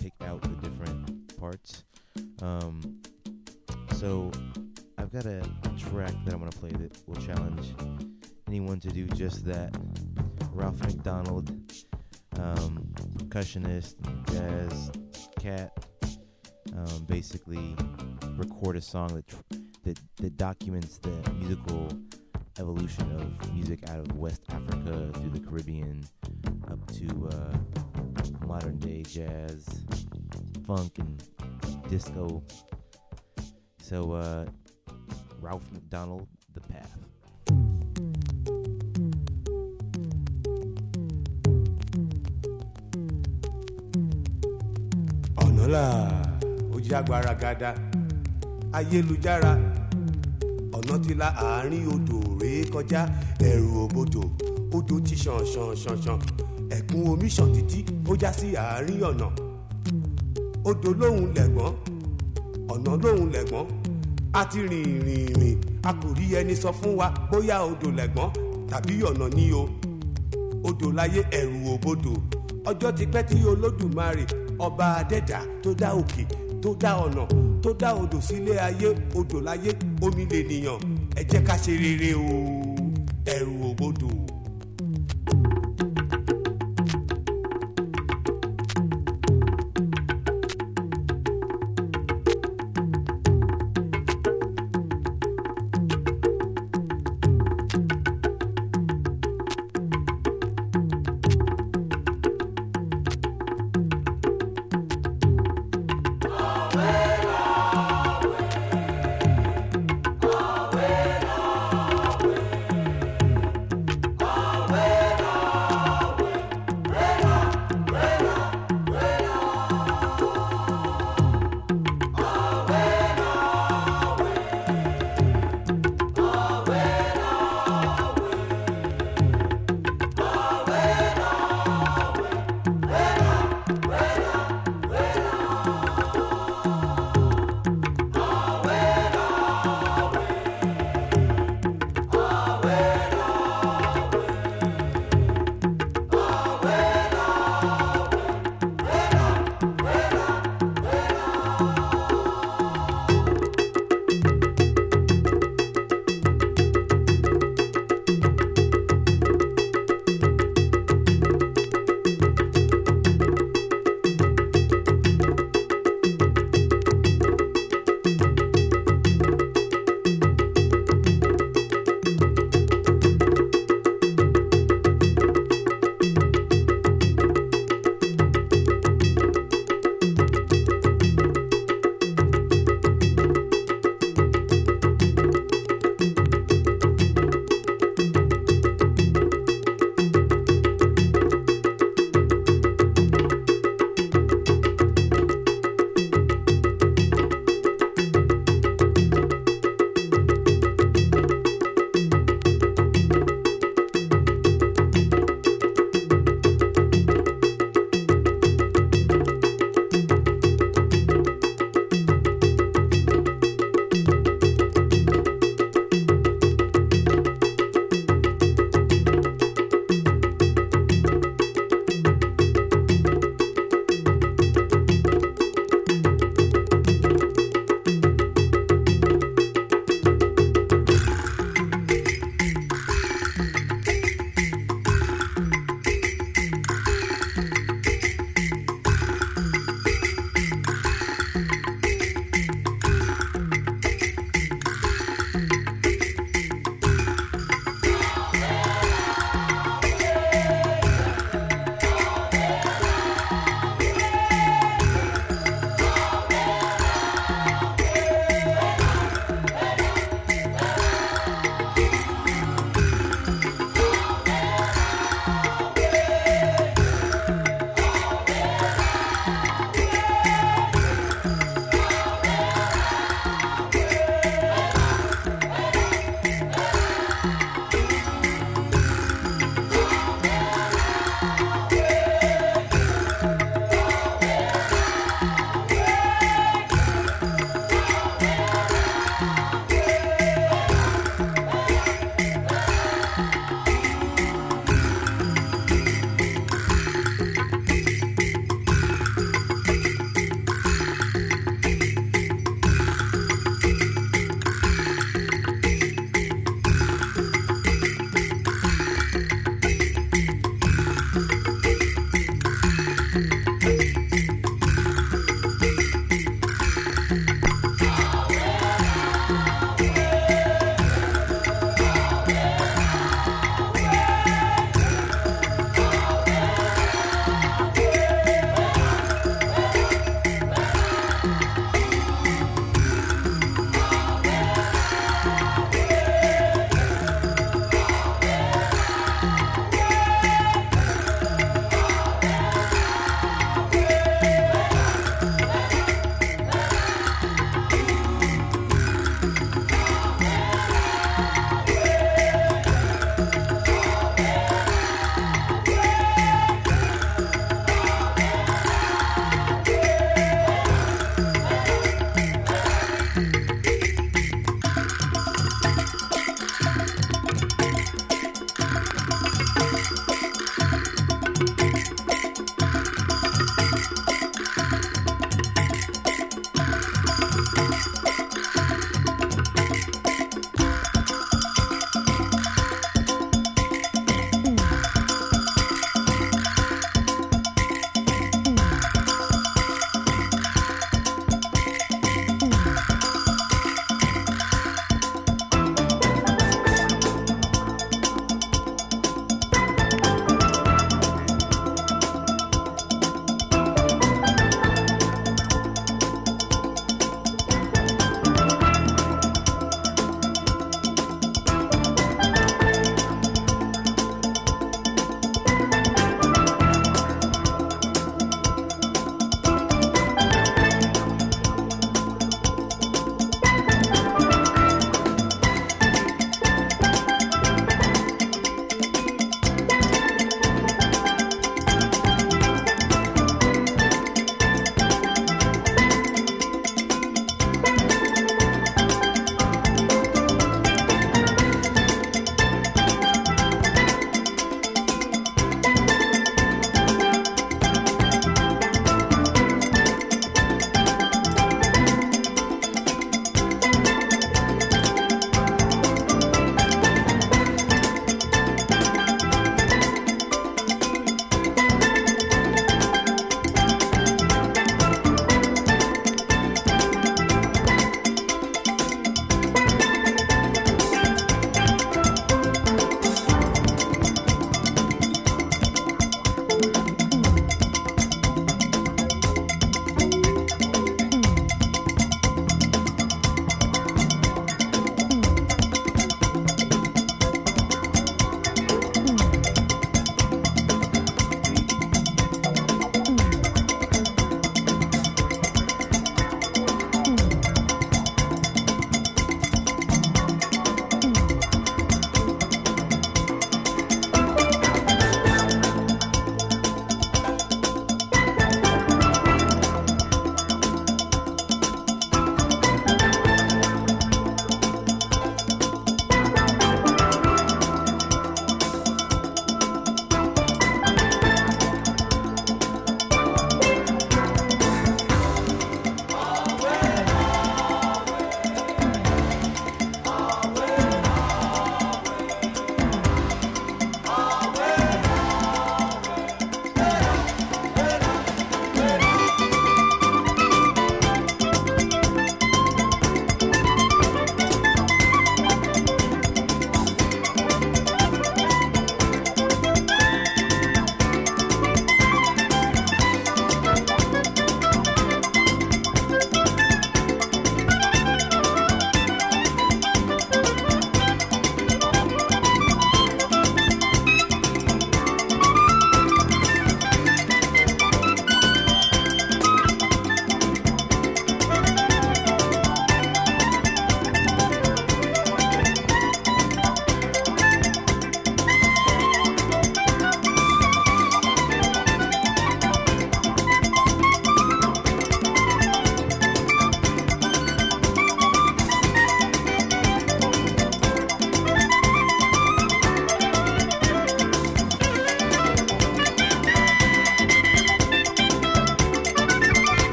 pick out the different parts. Um, so I've got a track that I'm going to play that will challenge anyone to do just that. Ralph McDonald, um, percussionist, jazz cat, um, basically record a song that, tr- that that documents the musical evolution of music out of West Africa through the Caribbean up to uh, modern day jazz, funk, and disco. So uh, Ralph McDonald, The Path. Onola, Ujaguaragada. Ayélujára ọ̀nà ti la àárín odò rèé kọjá ẹ̀rù òbodò odò ti ṣàn ṣàn ṣàn ṣàn ẹ̀kún omi ṣàn títí ó já sí àárín ọ̀nà odò lóhùn lẹ̀gbọ́n ọ̀nà lóhùn lẹ̀gbọ́n a ti rìn rìn rìn a kò rí ẹni sọ fún wa bóyá odò lẹ̀gbọ́n tàbí ọ̀nà ni o odò láyé ẹ̀rù òbodò ọjọ́ ti pẹ́ tí Olódùmarè ọba adẹ́dà tó dá òkè tó dá ọ̀nà tó dá odò sílé ayé odò láyé omi lènìyàn ẹ jẹ́ ká ṣe rere o ẹrù ògbódò.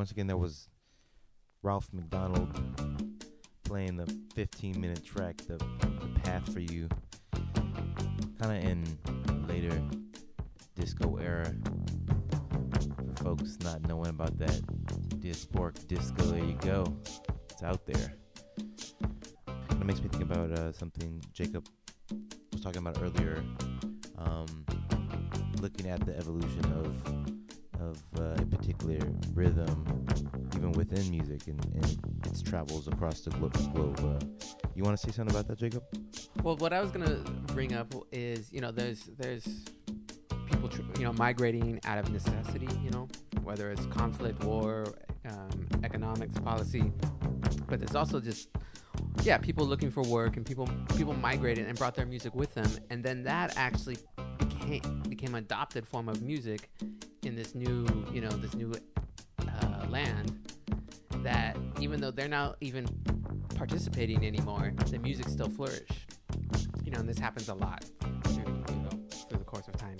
once again, that was Ralph McDonald playing the fifteen minute track, the, the Path for You, kind of in later disco era. For folks not knowing about that disporc disco, there you go, it's out there. It makes me think about uh, something Jacob was talking about earlier, um, looking at the evolution of of uh, a particular rhythm, even within music, and, and its travels across the globe. Uh, you want to say something about that, Jacob? Well, what I was going to bring up is, you know, there's there's people, tr- you know, migrating out of necessity, you know, whether it's conflict, war, um, economics, policy, but there's also just, yeah, people looking for work, and people people migrated and brought their music with them, and then that actually became became an adopted form of music in this new, you know, this new uh, land, that even though they're not even participating anymore, the music still flourished, you know, and this happens a lot through, you know, through the course of time.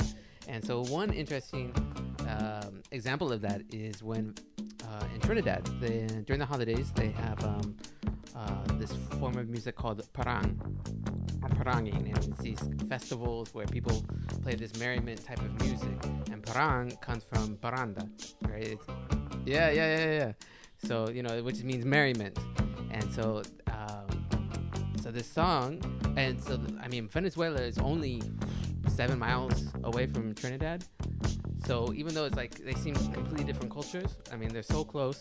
And so one interesting um, example of that is when uh, in Trinidad, they, during the holidays, they have um, Uh, this form of music called parang, paranging, and it's these festivals where people play this merriment type of music. And parang comes from paranda, right? It's, yeah, yeah, yeah, yeah. So, you know, which means merriment. And so, um, so this song, and so th- I mean, Venezuela is only seven miles away from Trinidad. So even though it's like they seem completely different cultures, I mean, they're so close.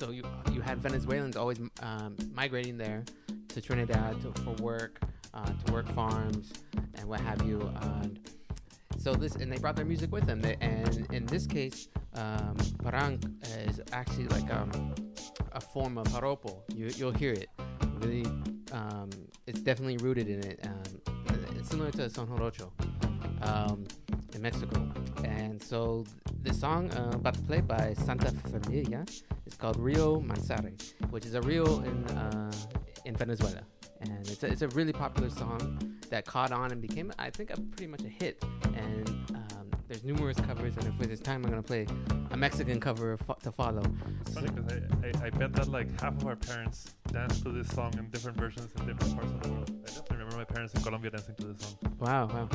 So you you had Venezuelans always um, migrating there to Trinidad to, for work, uh, to work farms and what have you. Uh, so this, and they brought their music with them. They, and in this case, um, parang is actually like um, a form of joropo. You, you'll hear it. Really, um, it's definitely rooted in it. Um, it's similar to Son Jarocho um, in Mexico. And so the song uh, about played by Santa Familia is called Rio Manzares, which is a rio in uh, in Venezuela, and it's a, it's a really popular song that caught on and became, I think, a pretty much a hit. And um, there's numerous covers, and if there's time, I'm gonna play a Mexican cover fo- to follow. It's funny because I, I, I bet that like half of our parents danced to this song in different versions in different parts of the world. I definitely remember my parents in Colombia dancing to this song. Wow, wow.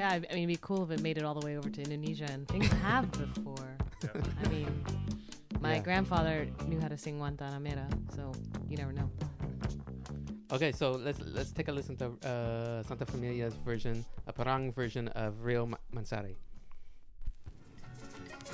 Yeah, I mean, it'd be cool if it made it all the way over to Indonesia, and things have before. Yeah. I mean, my yeah. grandfather knew how to sing Guantanamera, so you never know. Okay, so let's let's take a listen to uh, Santa Familia's version, a parang version of Rio Manzare. I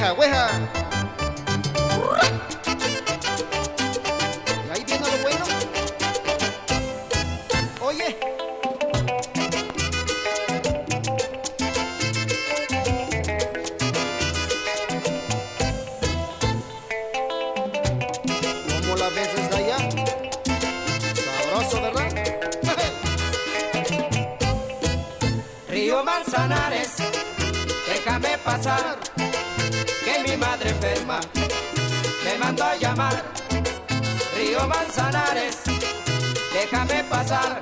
Hueja, hueja. Y ahí viene lo bueno. Oye. Como las veces de allá. Sabroso, ¿verdad? Río Manzanares, déjame pasar. Mi madre enferma me mandó a llamar. Río Manzanares, déjame pasar,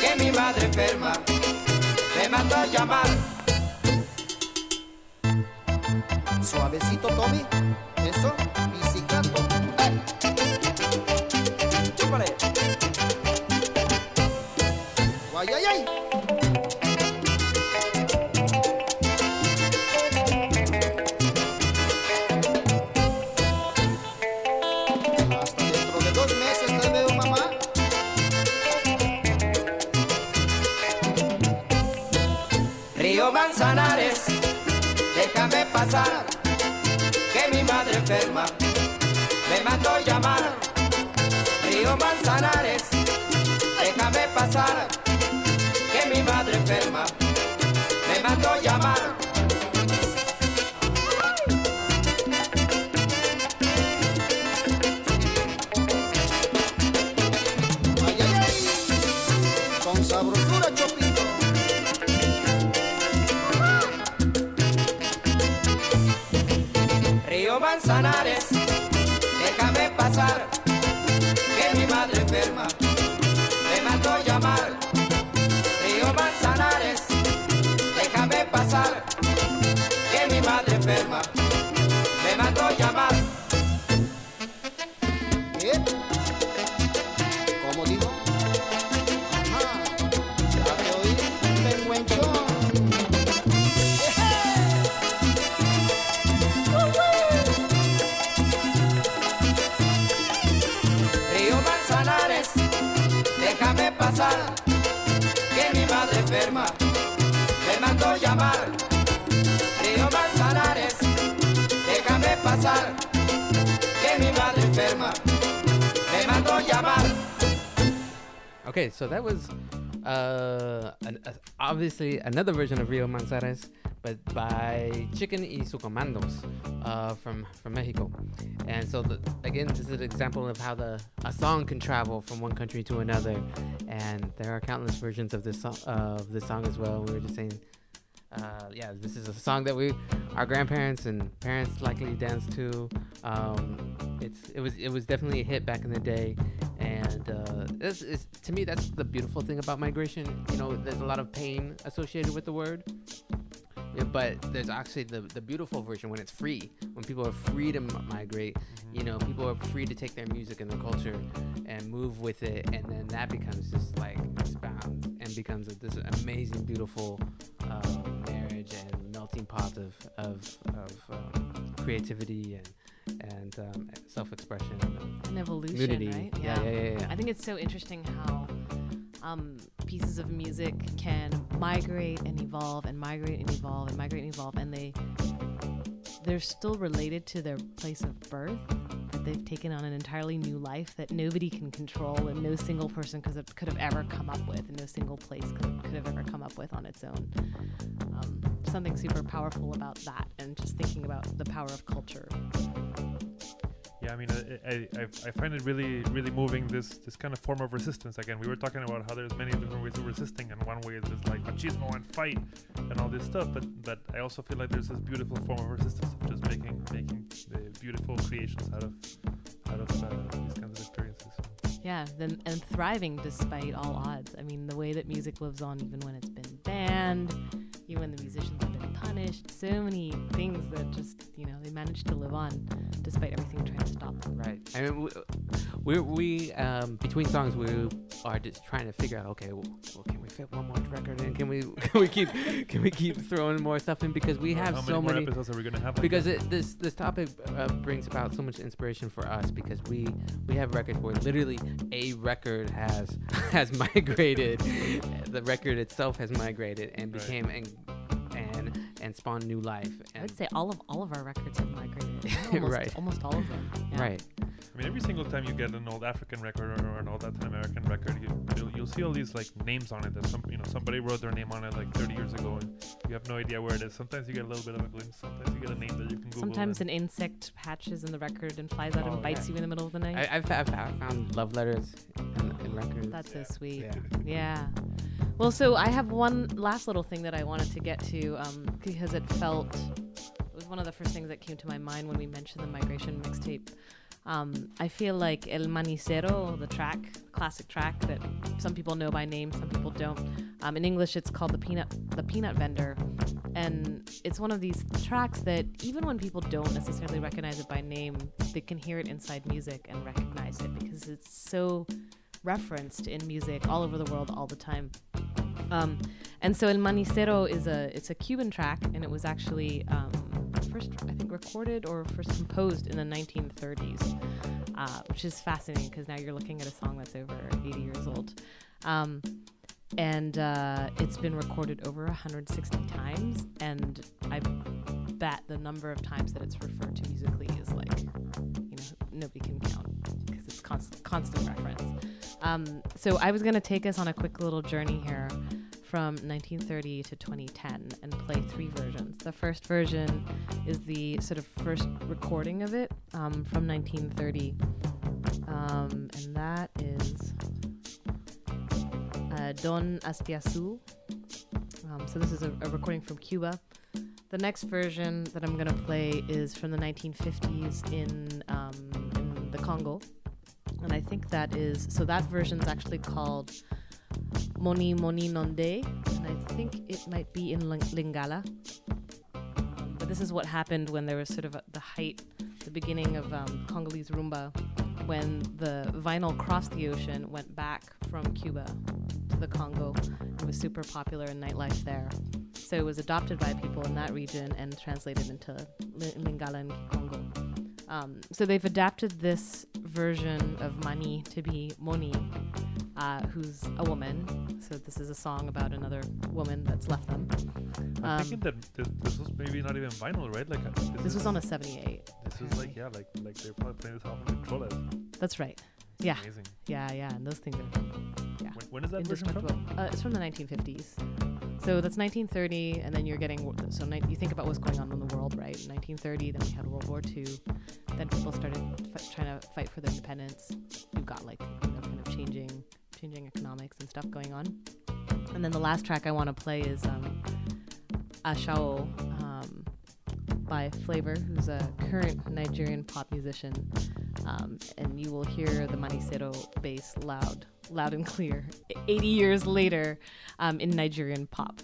que mi madre enferma me mandó a llamar. Suavecito, Tommy. Eso, bicicleto. ¡Hey! Chúpale. ¡Ay, ay, ay! Manzanares, déjame pasar, que mi madre enferma me mandó a llamar. Río Manzanares, déjame pasar, que mi madre enferma me mandó a llamar. Ay, ay, ay. Con sabrosura, Chopin. Manzanares, déjame pasar, que mi madre enferma me mandó a llamar. Río Manzanares, déjame pasar, que mi madre enferma me mandó a llamar. ¿Eh? ¿Cómo digo? Ajá, ya me oí, me encuentro. Que mi madre enferma me mandó llamar. Río Manzanares, déjame pasar, que mi madre enferma me mandó llamar. Okay, so that was uh, an, uh, obviously another version of Río Manzanares, but by Chicken y Su Comandos uh, from, from Mexico. And so, the, again, this is an example of how the a song can travel from one country to another. And there are countless versions of this, so- uh, of this song as well. We were just saying, uh, yeah, this is a song that we, our grandparents and parents likely danced to. Um, it's it was it was definitely a hit back in the day. And uh, it's, it's, to me, that's the beautiful thing about migration. You know, there's a lot of pain associated with the word. Yeah, but there's actually the, the beautiful version when it's free, when people are free to migrate, you know, people are free to take their music and their culture and move with it, and then that becomes just like expounds and becomes a, this amazing, beautiful uh, marriage and melting pot of of, of um, creativity and and um, self-expression and, and evolution, nudity. Right? Yeah. Yeah, yeah, yeah, yeah. I think it's so interesting how. Um, pieces of music can migrate and evolve and migrate and evolve and migrate and evolve, and they they're still related to their place of birth, but they've taken on an entirely new life that nobody can control and no single person could have, could have ever come up with, and no single place could, could have ever come up with on its own. Um, something super powerful about that, and just thinking about the power of culture. Yeah, I mean, I, I I find it really, really moving, this this kind of form of resistance. Again, we were talking about how there's many different ways of resisting, and one way is just like machismo and fight and all this stuff. But but I also feel like there's this beautiful form of resistance of just making making the beautiful creations out of out of uh, these kinds of experiences. Yeah, then, and thriving despite all odds. I mean, the way that music lives on, even when it's been banned, even when the musicians have been punished, so many things that just, you know, they managed to live on despite everything trying to stop them. Right. I mean, we, we, we um, between songs, we are just trying to figure out, okay, well, well can we fit one more record in? Can we can we keep can we keep throwing more stuff in? Because we have How so many, many more episodes are we gonna have? Like because it, this this topic uh, brings about so much inspiration for us, because we we have records where literally a record has has migrated, the record itself has migrated and became right. and and and spawn new life. And I would say all of all of our records have migrated. Almost, right. Almost all of them. Yeah. Right. I mean, every single time you get an old African record or, or an old Latin American record, you, you'll, you'll see all these like names on it that some you know somebody wrote their name on it like thirty years ago, and you have no idea where it is. Sometimes you get a little bit of a glimpse. Sometimes you get a name that you can Google. Sometimes an insect hatches in the record and flies out oh, and bites yeah. you in the middle of the night. I, I've, I've, I've found love letters in, in records. That's yeah. so sweet. Yeah. yeah. Well, so I have one last little thing that I wanted to get to um, because it felt it was one of the first things that came to my mind when we mentioned the Migration Mixtape. Um, I feel like El Manisero, the track, classic track that some people know by name, some people don't. Um, in English, it's called the peanut, the peanut vendor, and it's one of these tracks that even when people don't necessarily recognize it by name, they can hear it inside music and recognize it because it's so referenced in music all over the world all the time. Um, and so El Manisero is a it's a Cuban track, and it was actually um, first I think recorded or first composed in the nineteen thirties, uh, which is fascinating because now you're looking at a song that's over eighty years old. Um, and uh, it's been recorded over one hundred sixty times, and I bet the number of times that it's referred to musically is like, you know, nobody can count because it's constant, constant reference. Um, so I was going to take us on a quick little journey here from nineteen thirty to twenty ten and play three versions. The first version is the sort of first recording of it um, from nineteen thirty. Um, and that is uh, Don Astiazul. Um, so this is a, a recording from Cuba. The next version that I'm going to play is from the nineteen fifties in, um, in the Congo. And I think that is, so that version's actually called Moni Moni Nonde, and I think it might be in Ling- Lingala. Um, but this is what happened when there was sort of a, the height, the beginning of um, Congolese rumba, when the vinyl crossed the ocean, went back from Cuba to the Congo, and was super popular in nightlife there. So it was adopted by people in that region and translated into Lingala and Congo. Um, so they've adapted this version of Mani to be Moni, uh, who's a woman. So this is a song about another woman that's left them. I'm um, thinking that this, this was maybe not even vinyl, right? Like This, this is, was on a seventy-eight. This is like, yeah, like like they're probably playing this off of control. That's right. It's yeah. amazing. Yeah, yeah, and those things are, yeah. When, when is that version from? Uh, it's from the nineteen fifties. So that's nineteen thirty, and then you're getting, wo- so ni- you think about what's going on in the world, right? nineteen thirty, then we had World War Two, then people started f- trying to fight for their independence. You've got like, you know, kind of changing, changing economics and stuff going on. And then the last track I want to play is um, Ashao um, by Flavor, who's a current Nigerian pop musician, um, and you will hear the Manisero bass loud. loud and clear eighty years later um, in Nigerian pop.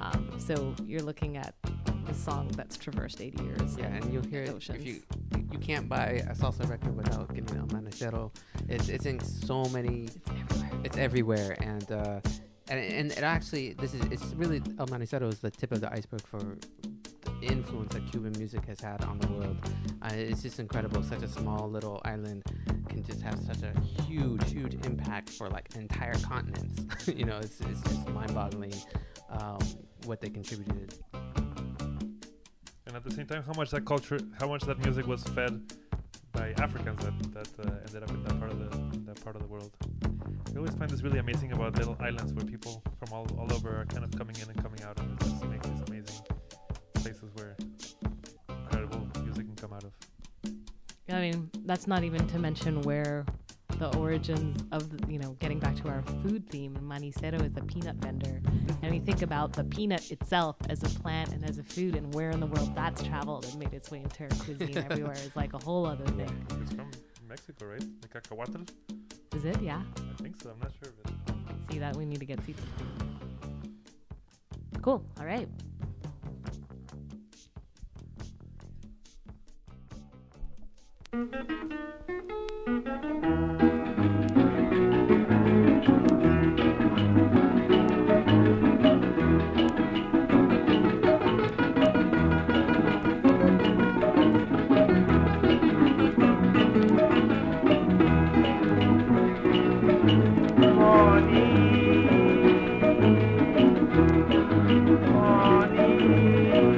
Um, so you're looking at the song that's traversed eighty years. Yeah, and, and you'll hear it. If you you can't buy a salsa record without getting El Manisero. It's it's in so many. It's everywhere. It's everywhere, and uh, and and it actually this is it's really El Manisero is the tip of the iceberg for the influence that Cuban music has had on the world. Uh, it's just incredible. Such a small little island can just have such a huge, huge impact for like entire continents. You know, it's it's just mind-boggling um, what they contributed. And at the same time, how much that culture, how much that music was fed by Africans that that uh, ended up in that part of the that part of the world. We always find this really amazing about little islands where people from all all over are kind of coming in and coming out, and it just makes these amazing places where incredible music can come out of. I mean, that's not even to mention where the origins of, the, you know, getting back to our food theme, Manisero is the peanut vendor. And we think about the peanut itself as a plant and as a food, and where in the world that's traveled and made its way into our cuisine everywhere is like a whole other thing. It's from Mexico, right? The cacahuatl? Is it? Yeah. I think so. I'm not sure of it. See that? We need to get seated. Cool. All right. Money, money.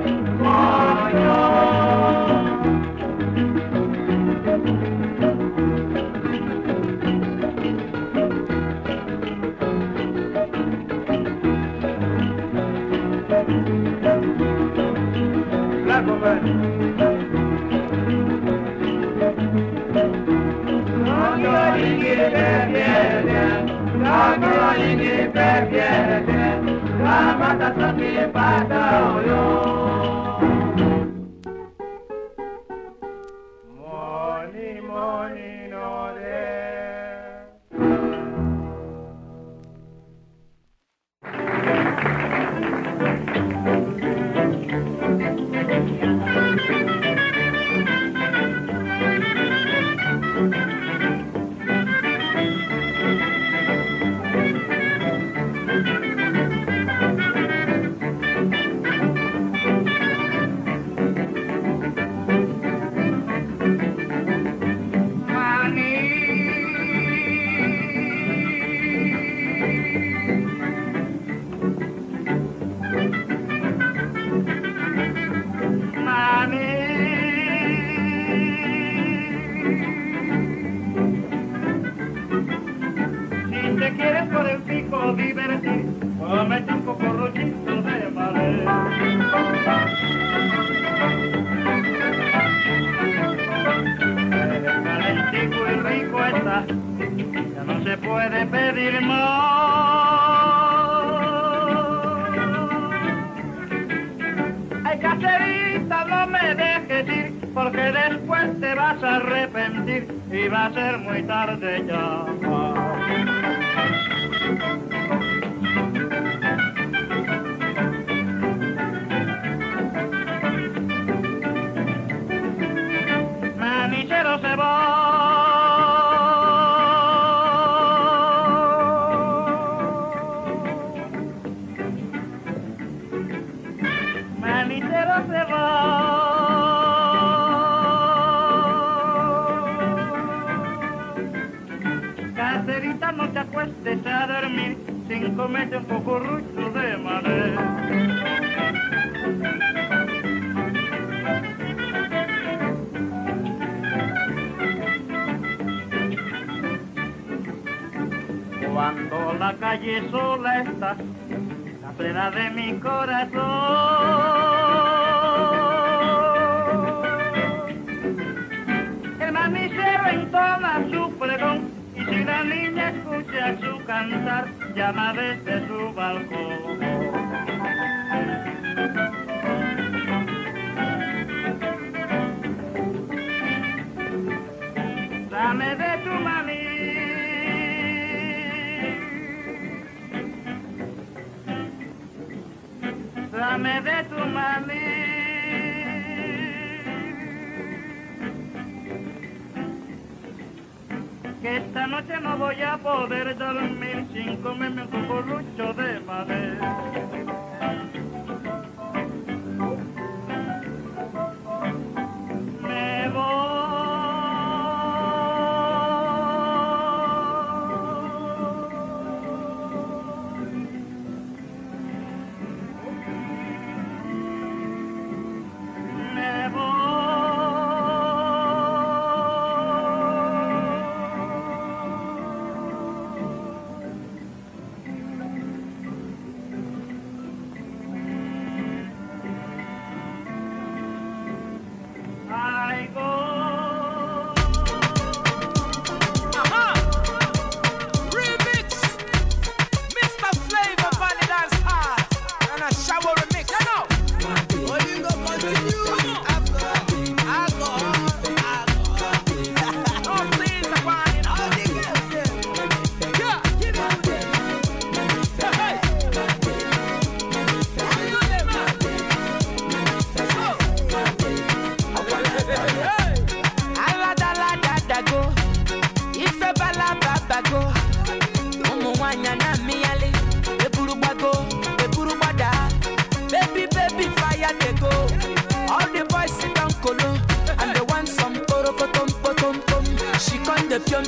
the pium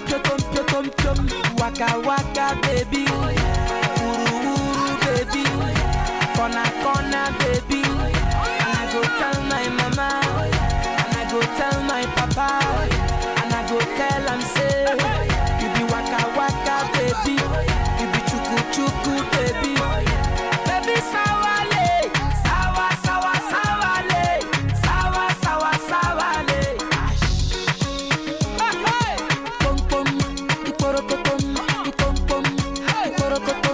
pium pium waka waka baby, woo baby, corner corner baby. And I go tell my mama, and I go tell my papa, and I go tell and say, you be waka waka baby, you be chuku chuku baby, baby sawale, sawa sawa sawale, sawa sawa sawale. Hey, pom pom, ikoro pom, ikoro pom,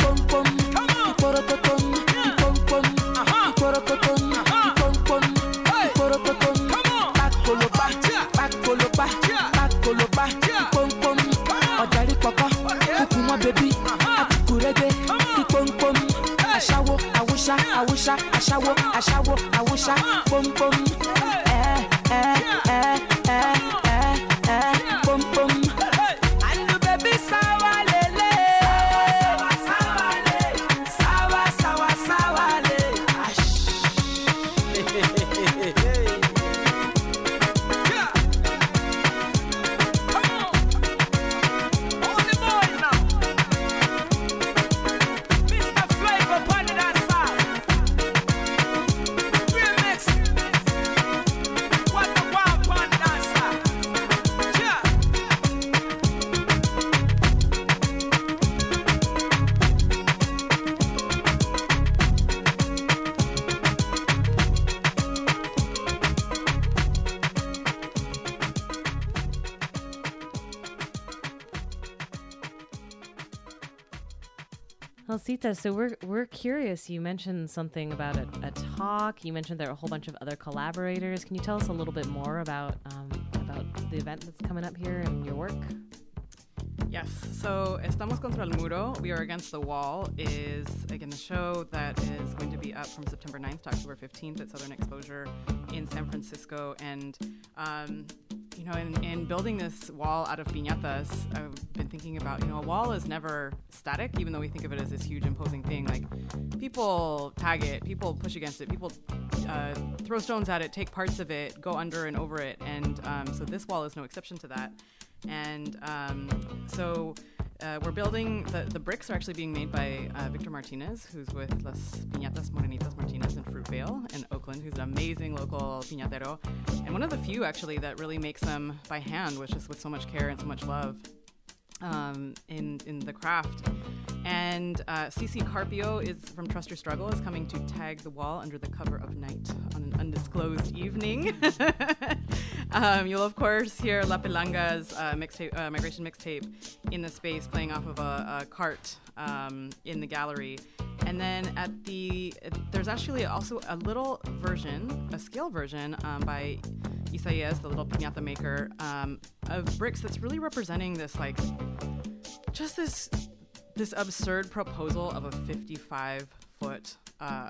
ikoro pom, ikoro pom, ikoro pom, ikoro pom, ikoro pom, akolopa, akolopa, akolopa, pom pom, ajari papa, ukuma baby, atukurege, pom pom, ashawo, awusha, awusha, ashawo, ashawo, awusha, pom pom. Sita, so we're we're curious. You mentioned something about a, a talk. You mentioned there are a whole bunch of other collaborators. Can you tell us a little bit more about um, about the event that's coming up here and your work? Yes. So Estamos Contra el Muro, We Are Against the Wall, is again the show that is going to be up from September ninth to October fifteenth at Southern Exposure in San Francisco. And um, you know, in, in building this wall out of piñatas, I've been thinking about, you know, a wall is never static, even though we think of it as this huge imposing thing. Like, people tag it, people push against it, people uh, throw stones at it, take parts of it, go under and over it. And um, so this wall is no exception to that. And um, so uh, we're building, the, the bricks are actually being made by uh, Victor Martinez, who's with Las Piñatas Morenitas Martinez in Fruitvale in Oakland, who's an amazing local piñatero. And one of the few, actually, that really makes them by hand, which is with so much care and so much love um, in, in the craft. And uh, Cece Carpio is from Trust Your Struggle is coming to tag the wall under the cover of night on an undisclosed evening. um, you'll, of course, hear La Pelanga's uh, mixtape, uh, Migration Mixtape in the space playing off of a, a cart um, in the gallery. And then at the, there's actually also a little version, a scale version um, by Isaías, the little piñata maker, um, of bricks that's really representing this, like, just this this absurd proposal of a fifty-five foot uh,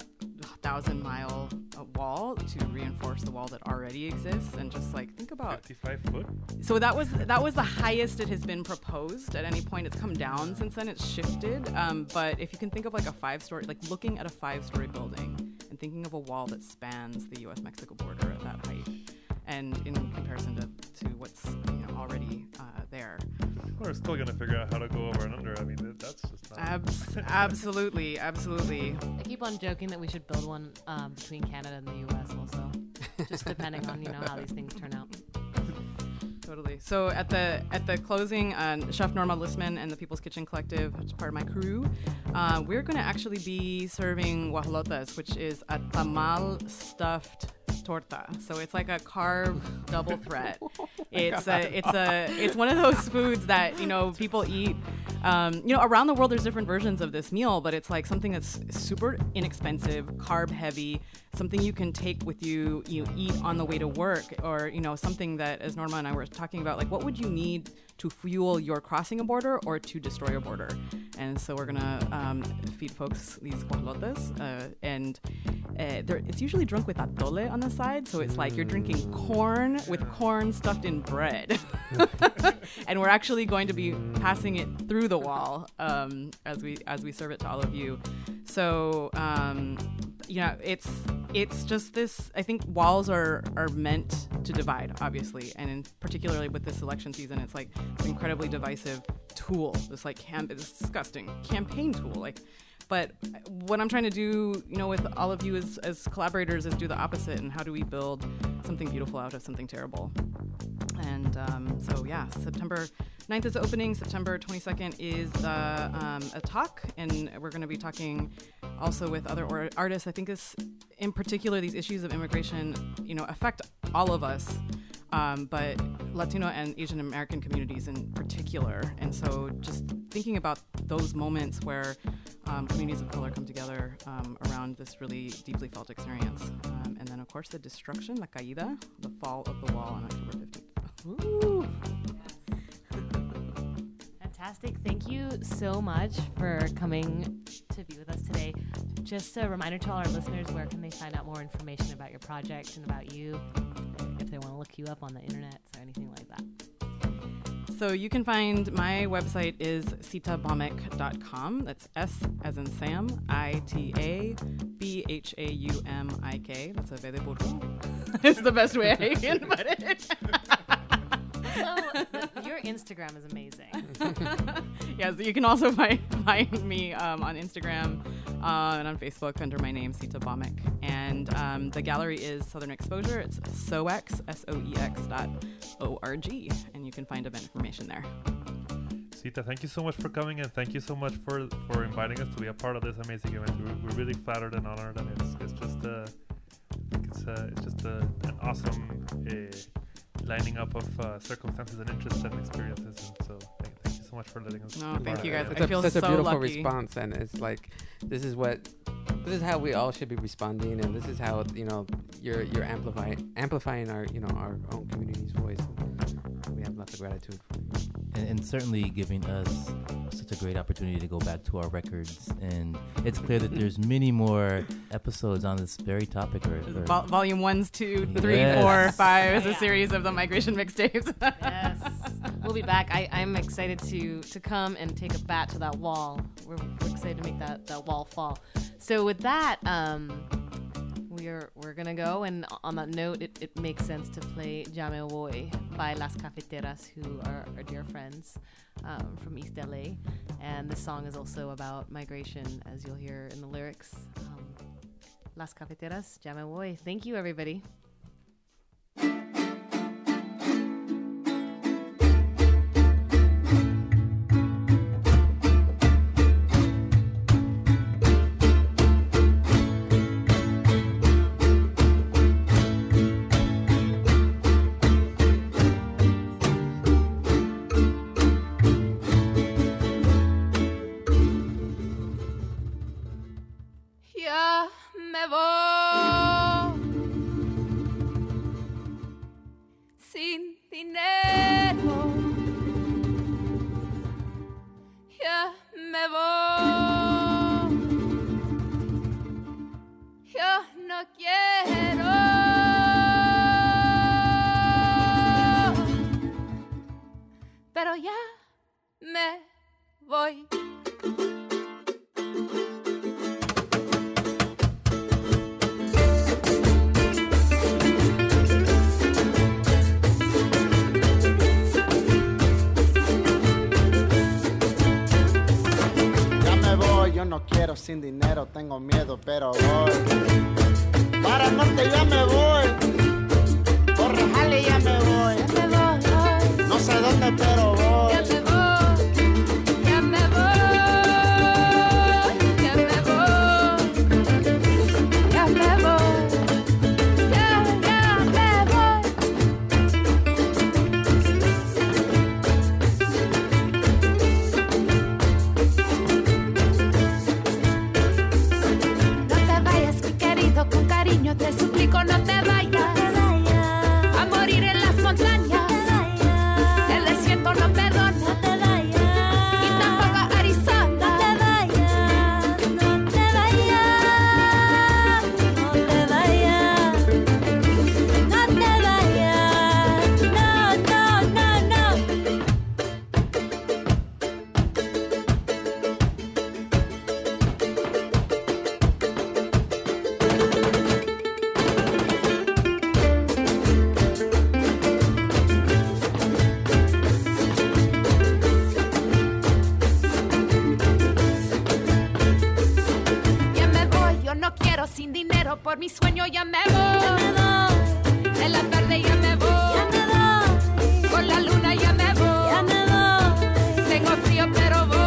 thousand mile uh, wall to reinforce the wall that already exists, and just like think about fifty-five foot. So that was that was the highest it has been proposed at any point. It's come down since then. It's shifted. Um, but if you can think of like a five story, like looking at a five story building and thinking of a wall that spans the U S Mexico border at that height, and in comparison to, to what's you know already uh, there. We're still going to figure out how to go over and under. I mean, that's just not... Abs- absolutely, absolutely. I keep on joking that we should build one um, between Canada and the U S also, just depending on, you know, how these things turn out. Totally. So at the at the closing, uh, Chef Norma Lissman and the People's Kitchen Collective, which is part of my crew, uh, we're going to actually be serving guajolotas, which is a tamal stuffed torta. So it's like a carb double threat. oh it's God. a it's a it's one of those foods that you know people eat. Um, you know, around the world, there's different versions of this meal, but it's like something that's super inexpensive, carb heavy, something you can take with you, you eat on the way to work, or you know something that, as Norma and I were talking about, like what would you need to fuel your crossing a border or to destroy a border? And so we're gonna um, feed folks these guajolotas, uh, and uh, it's usually drunk with atole on the side, so it's like you're drinking corn with corn stuffed in bread. And we're actually going to be passing it through the wall um, as we as we serve it to all of you. So um, you know, it's it's just this. I think walls are are meant to divide, obviously, and in particularly with this election season, it's like this incredibly divisive tool. This like camp, it's disgusting campaign tool, like. But what I'm trying to do, you know, with all of you as, as collaborators is do the opposite, and how do we build something beautiful out of something terrible? And um, so, yeah, September ninth is the opening. September twenty-second is the, um, a talk, and we're going to be talking also with other or- artists. I think this, in particular, these issues of immigration, you know, affect all of us. Um, but Latino and Asian American communities in particular. And so just thinking about those moments where um, communities of color come together um, around this really deeply felt experience. Um, and then, of course, the destruction, la caída, the fall of the wall on October fifteenth. Woo! Fantastic. Thank you so much for coming to be with us today. Just a reminder to all our listeners, where can they find out more information about your project and about you, if they want to look you up on the internet or anything like that? So you can find, my website is sita bomik dot com. That's S as in Sam, I T A B H A U M I K. That's a V de burro. It's the best way I can put it. So, the, your Instagram is amazing. Yes, you can also find, find me um, on Instagram uh, and on Facebook under my name, Sita Bomik. And um, the gallery is Southern Exposure. It's soex, S O E X dot O R G. And you can find event information there. Sita, thank you so much for coming, and thank you so much for, for inviting us to be a part of this amazing event. We're, we're really flattered and honored, and it's, it's just, uh, I think it's, uh, it's just uh, an awesome... Uh, lining up of uh, circumstances and interests and experiences, and so thank, thank you so much for letting us. No, thank you guys. It's I a, feel such so a beautiful lucky. response, and it's like this is what this is how we all should be responding, and this is how you know you're you're amplifying amplifying our you know our own community's voice. And we have lots of gratitude for you. And, and certainly giving us such a great opportunity to go back to our records, and it's clear that there's many more episodes on this very topic. Or, or Vol- volume ones, two, three, yes. four, five is a series of the Migration Mixtapes. Yes, we'll be back. I, I'm excited to to come and take a bat to that wall. We're, we're excited to make that, that wall fall. So with that, um, we're we're gonna go, and on that note, it, it makes sense to play Llamboi by Las Cafeteras, who are our dear friends um, from East L A, and this song is also about migration, as you'll hear in the lyrics. Um, Las Cafeteras, Llamboi. Thank you, everybody. pero ya me voy. Yo no quiero sin dinero, tengo miedo, pero voy. Para el norte ya me voy. Correjales ya me voy. Ya me voy, voy. No sé dónde, pero voy. Ya me voy, ya me voy. Ya me voy, ya me voy. Ya, ya me voy. Con cariño te suplico, no te vayas a morir en las montañas. El desierto no perdona y tampoco Arizona. No te vayas, no te vayas, no te vayas, no, no, no, no. Sin dinero por mi sueño ya me voy, de la tarde ya me voy, con la luna ya me voy, tengo frío pero voy.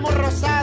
Muy rosado.